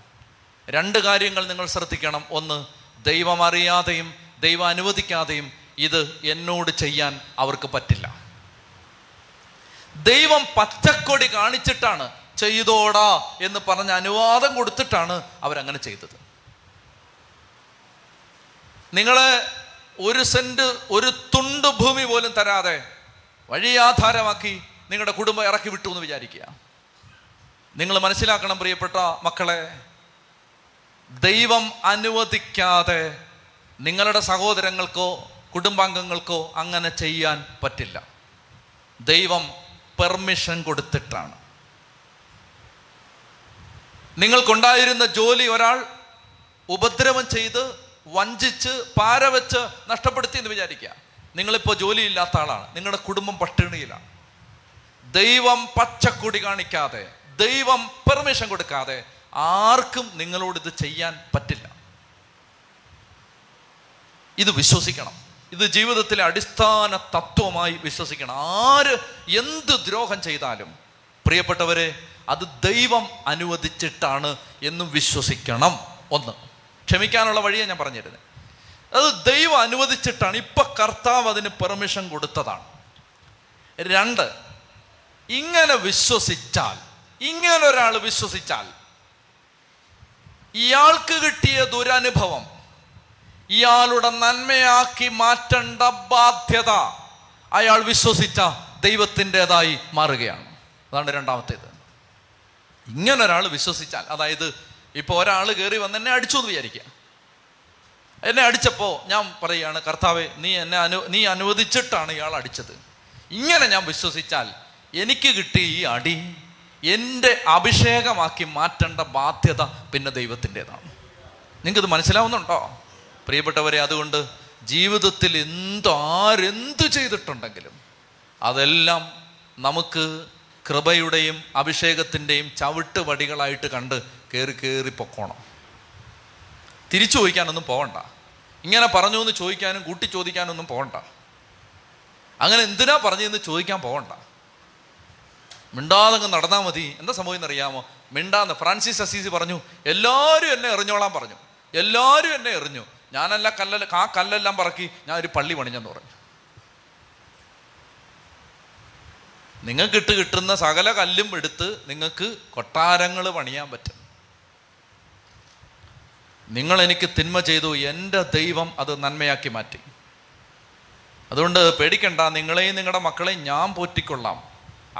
2 കാര്യങ്ങൾ നിങ്ങൾ ശ്രദ്ധിക്കണം. ഒന്ന്, ദൈവം അറിയാതെയും ദൈവം അനുവദിക്കാതെയും ഇത് എന്നോട് ചെയ്യാൻ അവർക്ക് പറ്റില്ല. ദൈവം പച്ചക്കൊടി കാണിച്ചിട്ടാണ്, ചെയ്തോടാ എന്ന് പറഞ്ഞ് അനുവാദം കൊടുത്തിട്ടാണ് അവരങ്ങനെ ചെയ്തത്. നിങ്ങളെ ഒരു സെന്റ് ഒരു തുണ്ട് ഭൂമി പോലും തരാതെ വഴിയാധാരമാക്കി നിങ്ങളുടെ കുടുംബം ഇറക്കി വിട്ടു എന്ന് വിചാരിക്കുക. നിങ്ങൾ മനസ്സിലാക്കണം പ്രിയപ്പെട്ട മക്കളെ, ദൈവം അനുവദിക്കാതെ നിങ്ങളുടെ സഹോദരങ്ങൾക്കോ കുടുംബാംഗങ്ങൾക്കോ അങ്ങനെ ചെയ്യാൻ പറ്റില്ല. ദൈവം പെർമിഷൻ കൊടുത്തിട്ടാണ്. നിങ്ങൾക്കുണ്ടായിരുന്ന ജോലി ഒരാൾ ഉപദ്രവം ചെയ്ത് വഞ്ചിച്ച് പാരവെച്ച് നഷ്ടപ്പെടുത്തി എന്ന് വിചാരിക്കുക. നിങ്ങളിപ്പോൾ ജോലിയില്ലാത്ത ആളാണ്, നിങ്ങളുടെ കുടുംബം പട്ടിണിയിലാണ്. ദൈവം പച്ചക്കൊടി കാണിക്കാതെ, ദൈവം പെർമിഷൻ കൊടുക്കാതെ ആർക്കും നിങ്ങളോട് ഇത് ചെയ്യാൻ പറ്റില്ല. ഇത് വിശ്വസിക്കണം. ഇത് ജീവിതത്തിലെ അടിസ്ഥാന തത്വമായി വിശ്വസിക്കണം. ആര് എന്ത് ദ്രോഹം ചെയ്താലും പ്രിയപ്പെട്ടവരെ, അത് ദൈവം അനുവദിച്ചിട്ടാണ് എന്നും വിശ്വസിക്കണം. ഒന്ന്, ക്ഷമിക്കാനുള്ള വഴിയെ ഞാൻ പറഞ്ഞിരുന്നത്, അത് ദൈവം അനുവദിച്ചിട്ടാണ്, ഇപ്പം കർത്താവ് അതിന് പെർമിഷൻ കൊടുത്തതാണ്. രണ്ട്, ഇങ്ങനെ വിശ്വസിച്ചാൽ, ഇങ്ങനെ ഒരാൾ വിശ്വസിച്ചാൽ ഇയാൾക്ക് കിട്ടിയ ദുരനുഭവം ഇയാളുടെ നന്മയാക്കി മാറ്റേണ്ട ബാധ്യത അയാൾ വിശ്വസിച്ച ദൈവത്തിൻ്റെതായി മാറുകയാണ്. അതാണ് രണ്ടാമത്തേത്. ഇങ്ങനെ ഒരാൾ വിശ്വസിച്ചാൽ, അതായത് ഇപ്പോൾ ഒരാൾ കയറി വന്ന് എന്നെ അടിച്ചു എന്ന് വിചാരിക്കുക. എന്നെ അടിച്ചപ്പോൾ ഞാൻ പറയുകയാണ്, കർത്താവേ നീ എന്നെ നീ അനുവദിച്ചിട്ടാണ് ഇയാൾ അടിച്ചത്. ഇങ്ങനെ ഞാൻ വിശ്വസിച്ചാൽ എനിക്ക് കിട്ടിയ ഈ അടി എൻ്റെ അഭിഷേകമാക്കി മാറ്റേണ്ട ബാധ്യത പിന്നെ ദൈവത്തിൻ്റെതാണ്. നിങ്ങൾക്കിത് മനസ്സിലാവുന്നുണ്ടോ പ്രിയപ്പെട്ടവരെ? അതുകൊണ്ട് ജീവിതത്തിൽ ആരെന്ത് ചെയ്തിട്ടുണ്ടെങ്കിലും അതെല്ലാം നമുക്ക് കൃപയുടെയും അഭിഷേകത്തിൻ്റെയും ചവിട്ടുപടികളായിട്ട് കണ്ട് കയറി കയറി പൊക്കോണം. തിരിച്ചു ചോദിക്കാനൊന്നും പോകണ്ട, ഇങ്ങനെ പറഞ്ഞു എന്ന് ചോദിക്കാനും കൂട്ടി ചോദിക്കാനൊന്നും പോകണ്ട, അങ്ങനെ എന്തിനാ പറഞ്ഞതെന്ന് ചോദിക്കാൻ പോകണ്ട. മിണ്ടാതങ്ങ് നടന്നാൽ മതി. എന്താ സംഭവം എന്നറിയാമോ? മിണ്ടാന്ന് ഫ്രാൻസിസ് അസീസി പറഞ്ഞു, എല്ലാവരും എന്നെ എറിഞ്ഞോളാൻ പറഞ്ഞു, എല്ലാവരും എന്നെ എറിഞ്ഞു, ഞാനല്ല കല്ലെല്ലാം പറക്കി ഞാൻ ഒരു പള്ളി പണിഞ്ഞെന്ന് പറഞ്ഞു. നിങ്ങൾക്കിട്ട് കിട്ടുന്ന സകല കല്ലും എടുത്ത് നിങ്ങൾക്ക് കൊട്ടാരങ്ങൾ പണിയാൻ പറ്റും. നിങ്ങളെനിക്ക് തിന്മ ചെയ്തു, എൻ്റെ ദൈവം അത് നന്മയാക്കി മാറ്റി. അതുകൊണ്ട് പേടിക്കണ്ട, നിങ്ങളെയും നിങ്ങളുടെ മക്കളെയും ഞാൻ പോറ്റിക്കൊള്ളാം.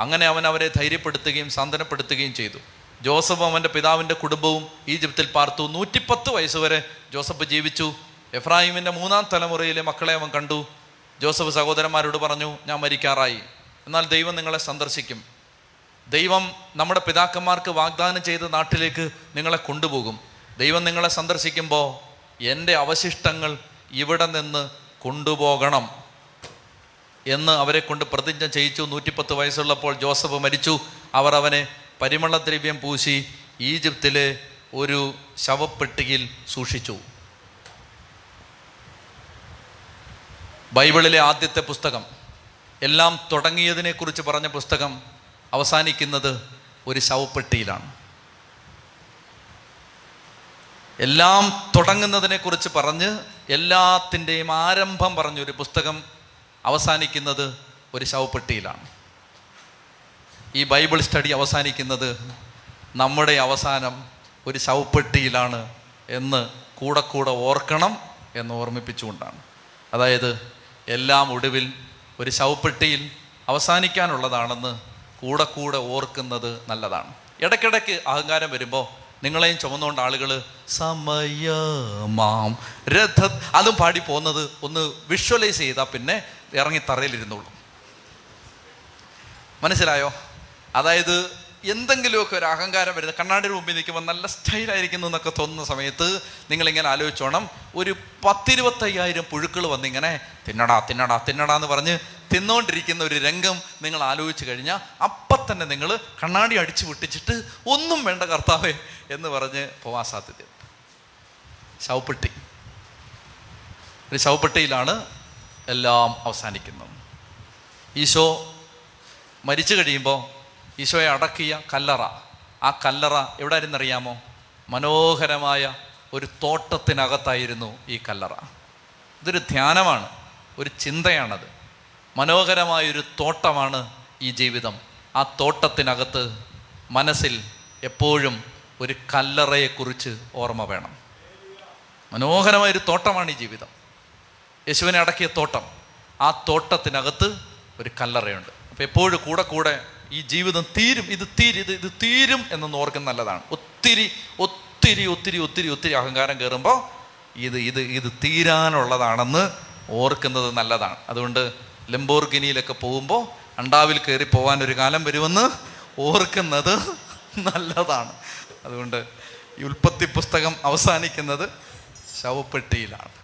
അങ്ങനെ അവൻ അവരെ ധൈര്യപ്പെടുത്തുകയും സാന്ത്വനപ്പെടുത്തുകയും ചെയ്തു. ജോസഫ് അവൻ്റെ പിതാവിൻ്റെ കുടുംബവും ഈജിപ്തിൽ പാർത്തു. 110 വയസ്സുവരെ ജോസഫ് ജീവിച്ചു. എഫ്രായിമിൻ്റെ 3-ാം തലമുറയിലെ മക്കളെ അവൻ കണ്ടു. ജോസഫ് സഹോദരന്മാരോട് പറഞ്ഞു, ഞാൻ മരിക്കാറായി, എന്നാൽ ദൈവം നിങ്ങളെ സന്ദർശിക്കും. ദൈവം നമ്മുടെ പിതാക്കന്മാർക്ക് വാഗ്ദാനം ചെയ്ത നാട്ടിലേക്ക് നിങ്ങളെ കൊണ്ടുപോകും. ദൈവം നിങ്ങളെ സന്ദർശിക്കുമ്പോൾ എൻ്റെ അവശിഷ്ടങ്ങൾ ഇവിടെ നിന്ന് കൊണ്ടുപോകണം എന്ന് അവരെ കൊണ്ട് പ്രതിജ്ഞ ചെയ്യിച്ചു. 110 വയസ്സുള്ളപ്പോൾ ജോസഫ് മരിച്ചു. അവർ അവനെ പരിമളദ്രവ്യം പൂശി ഈജിപ്തിലെ ഒരു ശവപ്പെട്ടിയിൽ സൂക്ഷിച്ചു. ബൈബിളിലെ ആദ്യത്തെ പുസ്തകം, എല്ലാം തുടങ്ങിയതിനെക്കുറിച്ച് പറഞ്ഞ പുസ്തകം അവസാനിക്കുന്നത് ഒരു ശവപ്പെട്ടിയിലാണ്. എല്ലാം തുടങ്ങുന്നതിനെക്കുറിച്ച് പറഞ്ഞ് എല്ലാത്തിൻ്റെയും ആരംഭം പറഞ്ഞൊരു പുസ്തകം അവസാനിക്കുന്നത് ഒരു ശവപ്പെട്ടിയിലാണ്. ഈ ബൈബിൾ സ്റ്റഡി അവസാനിക്കുന്നത് നമ്മുടെ അവസാനം ഒരു ശവപ്പെട്ടിയിലാണ് എന്ന് കൂടെ ഓർക്കണം എന്ന് ഓർമ്മിപ്പിച്ചുകൊണ്ടാണ്. അതായത് എല്ലാം ഒടുവിൽ ഒരു ശവപ്പെട്ടിയിൽ അവസാനിക്കാനുള്ളതാണെന്ന് കൂടെ ഓർക്കുന്നത് നല്ലതാണ്. ഇടയ്ക്കിടയ്ക്ക് അഹങ്കാരം വരുമ്പോൾ നിങ്ങളെയും ചുമന്നുകൊണ്ട് ആളുകൾ സമയമാം രഥ അതും പാടി പോകുന്നത് ഒന്ന് വിഷ്വലൈസ് ചെയ്താൽ പിന്നെ ഇറങ്ങി തറയിലിരുന്നുള്ളൂ. മനസ്സിലായോ? അതായത് എന്തെങ്കിലുമൊക്കെ ഒരു അഹങ്കാരം വരുന്നത്, കണ്ണാടിയുടെ മുമ്പിൽ നിൽക്കുമ്പോൾ നല്ല സ്റ്റൈലായിരിക്കുന്നു എന്നൊക്കെ തോന്നുന്ന സമയത്ത് നിങ്ങളിങ്ങനെ ആലോചിച്ചോണം, ഒരു 10-25,000 പുഴുക്കൾ വന്നിങ്ങനെ തിന്നടാ തിന്നടാ തിന്നടാ എന്ന് പറഞ്ഞ് തിന്നുകൊണ്ടിരിക്കുന്ന ഒരു രംഗം നിങ്ങൾ ആലോചിച്ച് കഴിഞ്ഞാൽ അപ്പം തന്നെ നിങ്ങൾ കണ്ണാടി അടിച്ചു പൊട്ടിച്ചിട്ട് ഒന്നും വേണ്ട കർത്താവേ എന്ന് പറഞ്ഞ് പോവാൻ സാധ്യത. ശവപ്പെട്ടി, ഒരു ശവപ്പെട്ടിയിലാണ് എല്ലാം അവസാനിക്കുന്നത്. ഈശോ മരിച്ചു കഴിയുമ്പോൾ ഈശോയെ അടക്കിയ കല്ലറ, ആ കല്ലറ എവിടെ ആയിരുന്നു അറിയാമോ? മനോഹരമായ ഒരു തോട്ടത്തിനകത്തായിരുന്നു ഈ കല്ലറ. ഇതൊരു ധ്യാനമാണ്, ഒരു ചിന്തയാണത്. മനോഹരമായൊരു തോട്ടമാണ് ഈ ജീവിതം. ആ തോട്ടത്തിനകത്ത് മനസ്സിൽ എപ്പോഴും ഒരു കല്ലറയെക്കുറിച്ച് ഓർമ്മ വേണം. മനോഹരമായൊരു തോട്ടമാണ് ഈ ജീവിതം. യേശുവിനെ അടക്കിയ തോട്ടം, ആ തോട്ടത്തിനകത്ത് ഒരു കല്ലറയുണ്ട്. അപ്പോൾ എപ്പോഴും കൂടെ കൂടെ ഈ ജീവിതം തീരും, ഇത് തീരും എന്നൊന്ന് ഓർക്കുന്ന നല്ലതാണ്. ഒത്തിരി ഒത്തിരി ഒത്തിരി ഒത്തിരി ഒത്തിരി അഹങ്കാരം കയറുമ്പോൾ ഇത് ഇത് ഇത് തീരാനുള്ളതാണെന്ന് ഓർക്കുന്നത് നല്ലതാണ്. അതുകൊണ്ട് ലംബോർഗിനിയിലൊക്കെ പോകുമ്പോൾ അണ്ടാവിൽ കയറി പോകാനൊരു കാലം വരുമെന്ന് ഓർക്കുന്നത് നല്ലതാണ്. അതുകൊണ്ട് ഈ ഉൽപ്പത്തി പുസ്തകം അവസാനിക്കുന്നത് ശവപ്പെട്ടിയിലാണ്.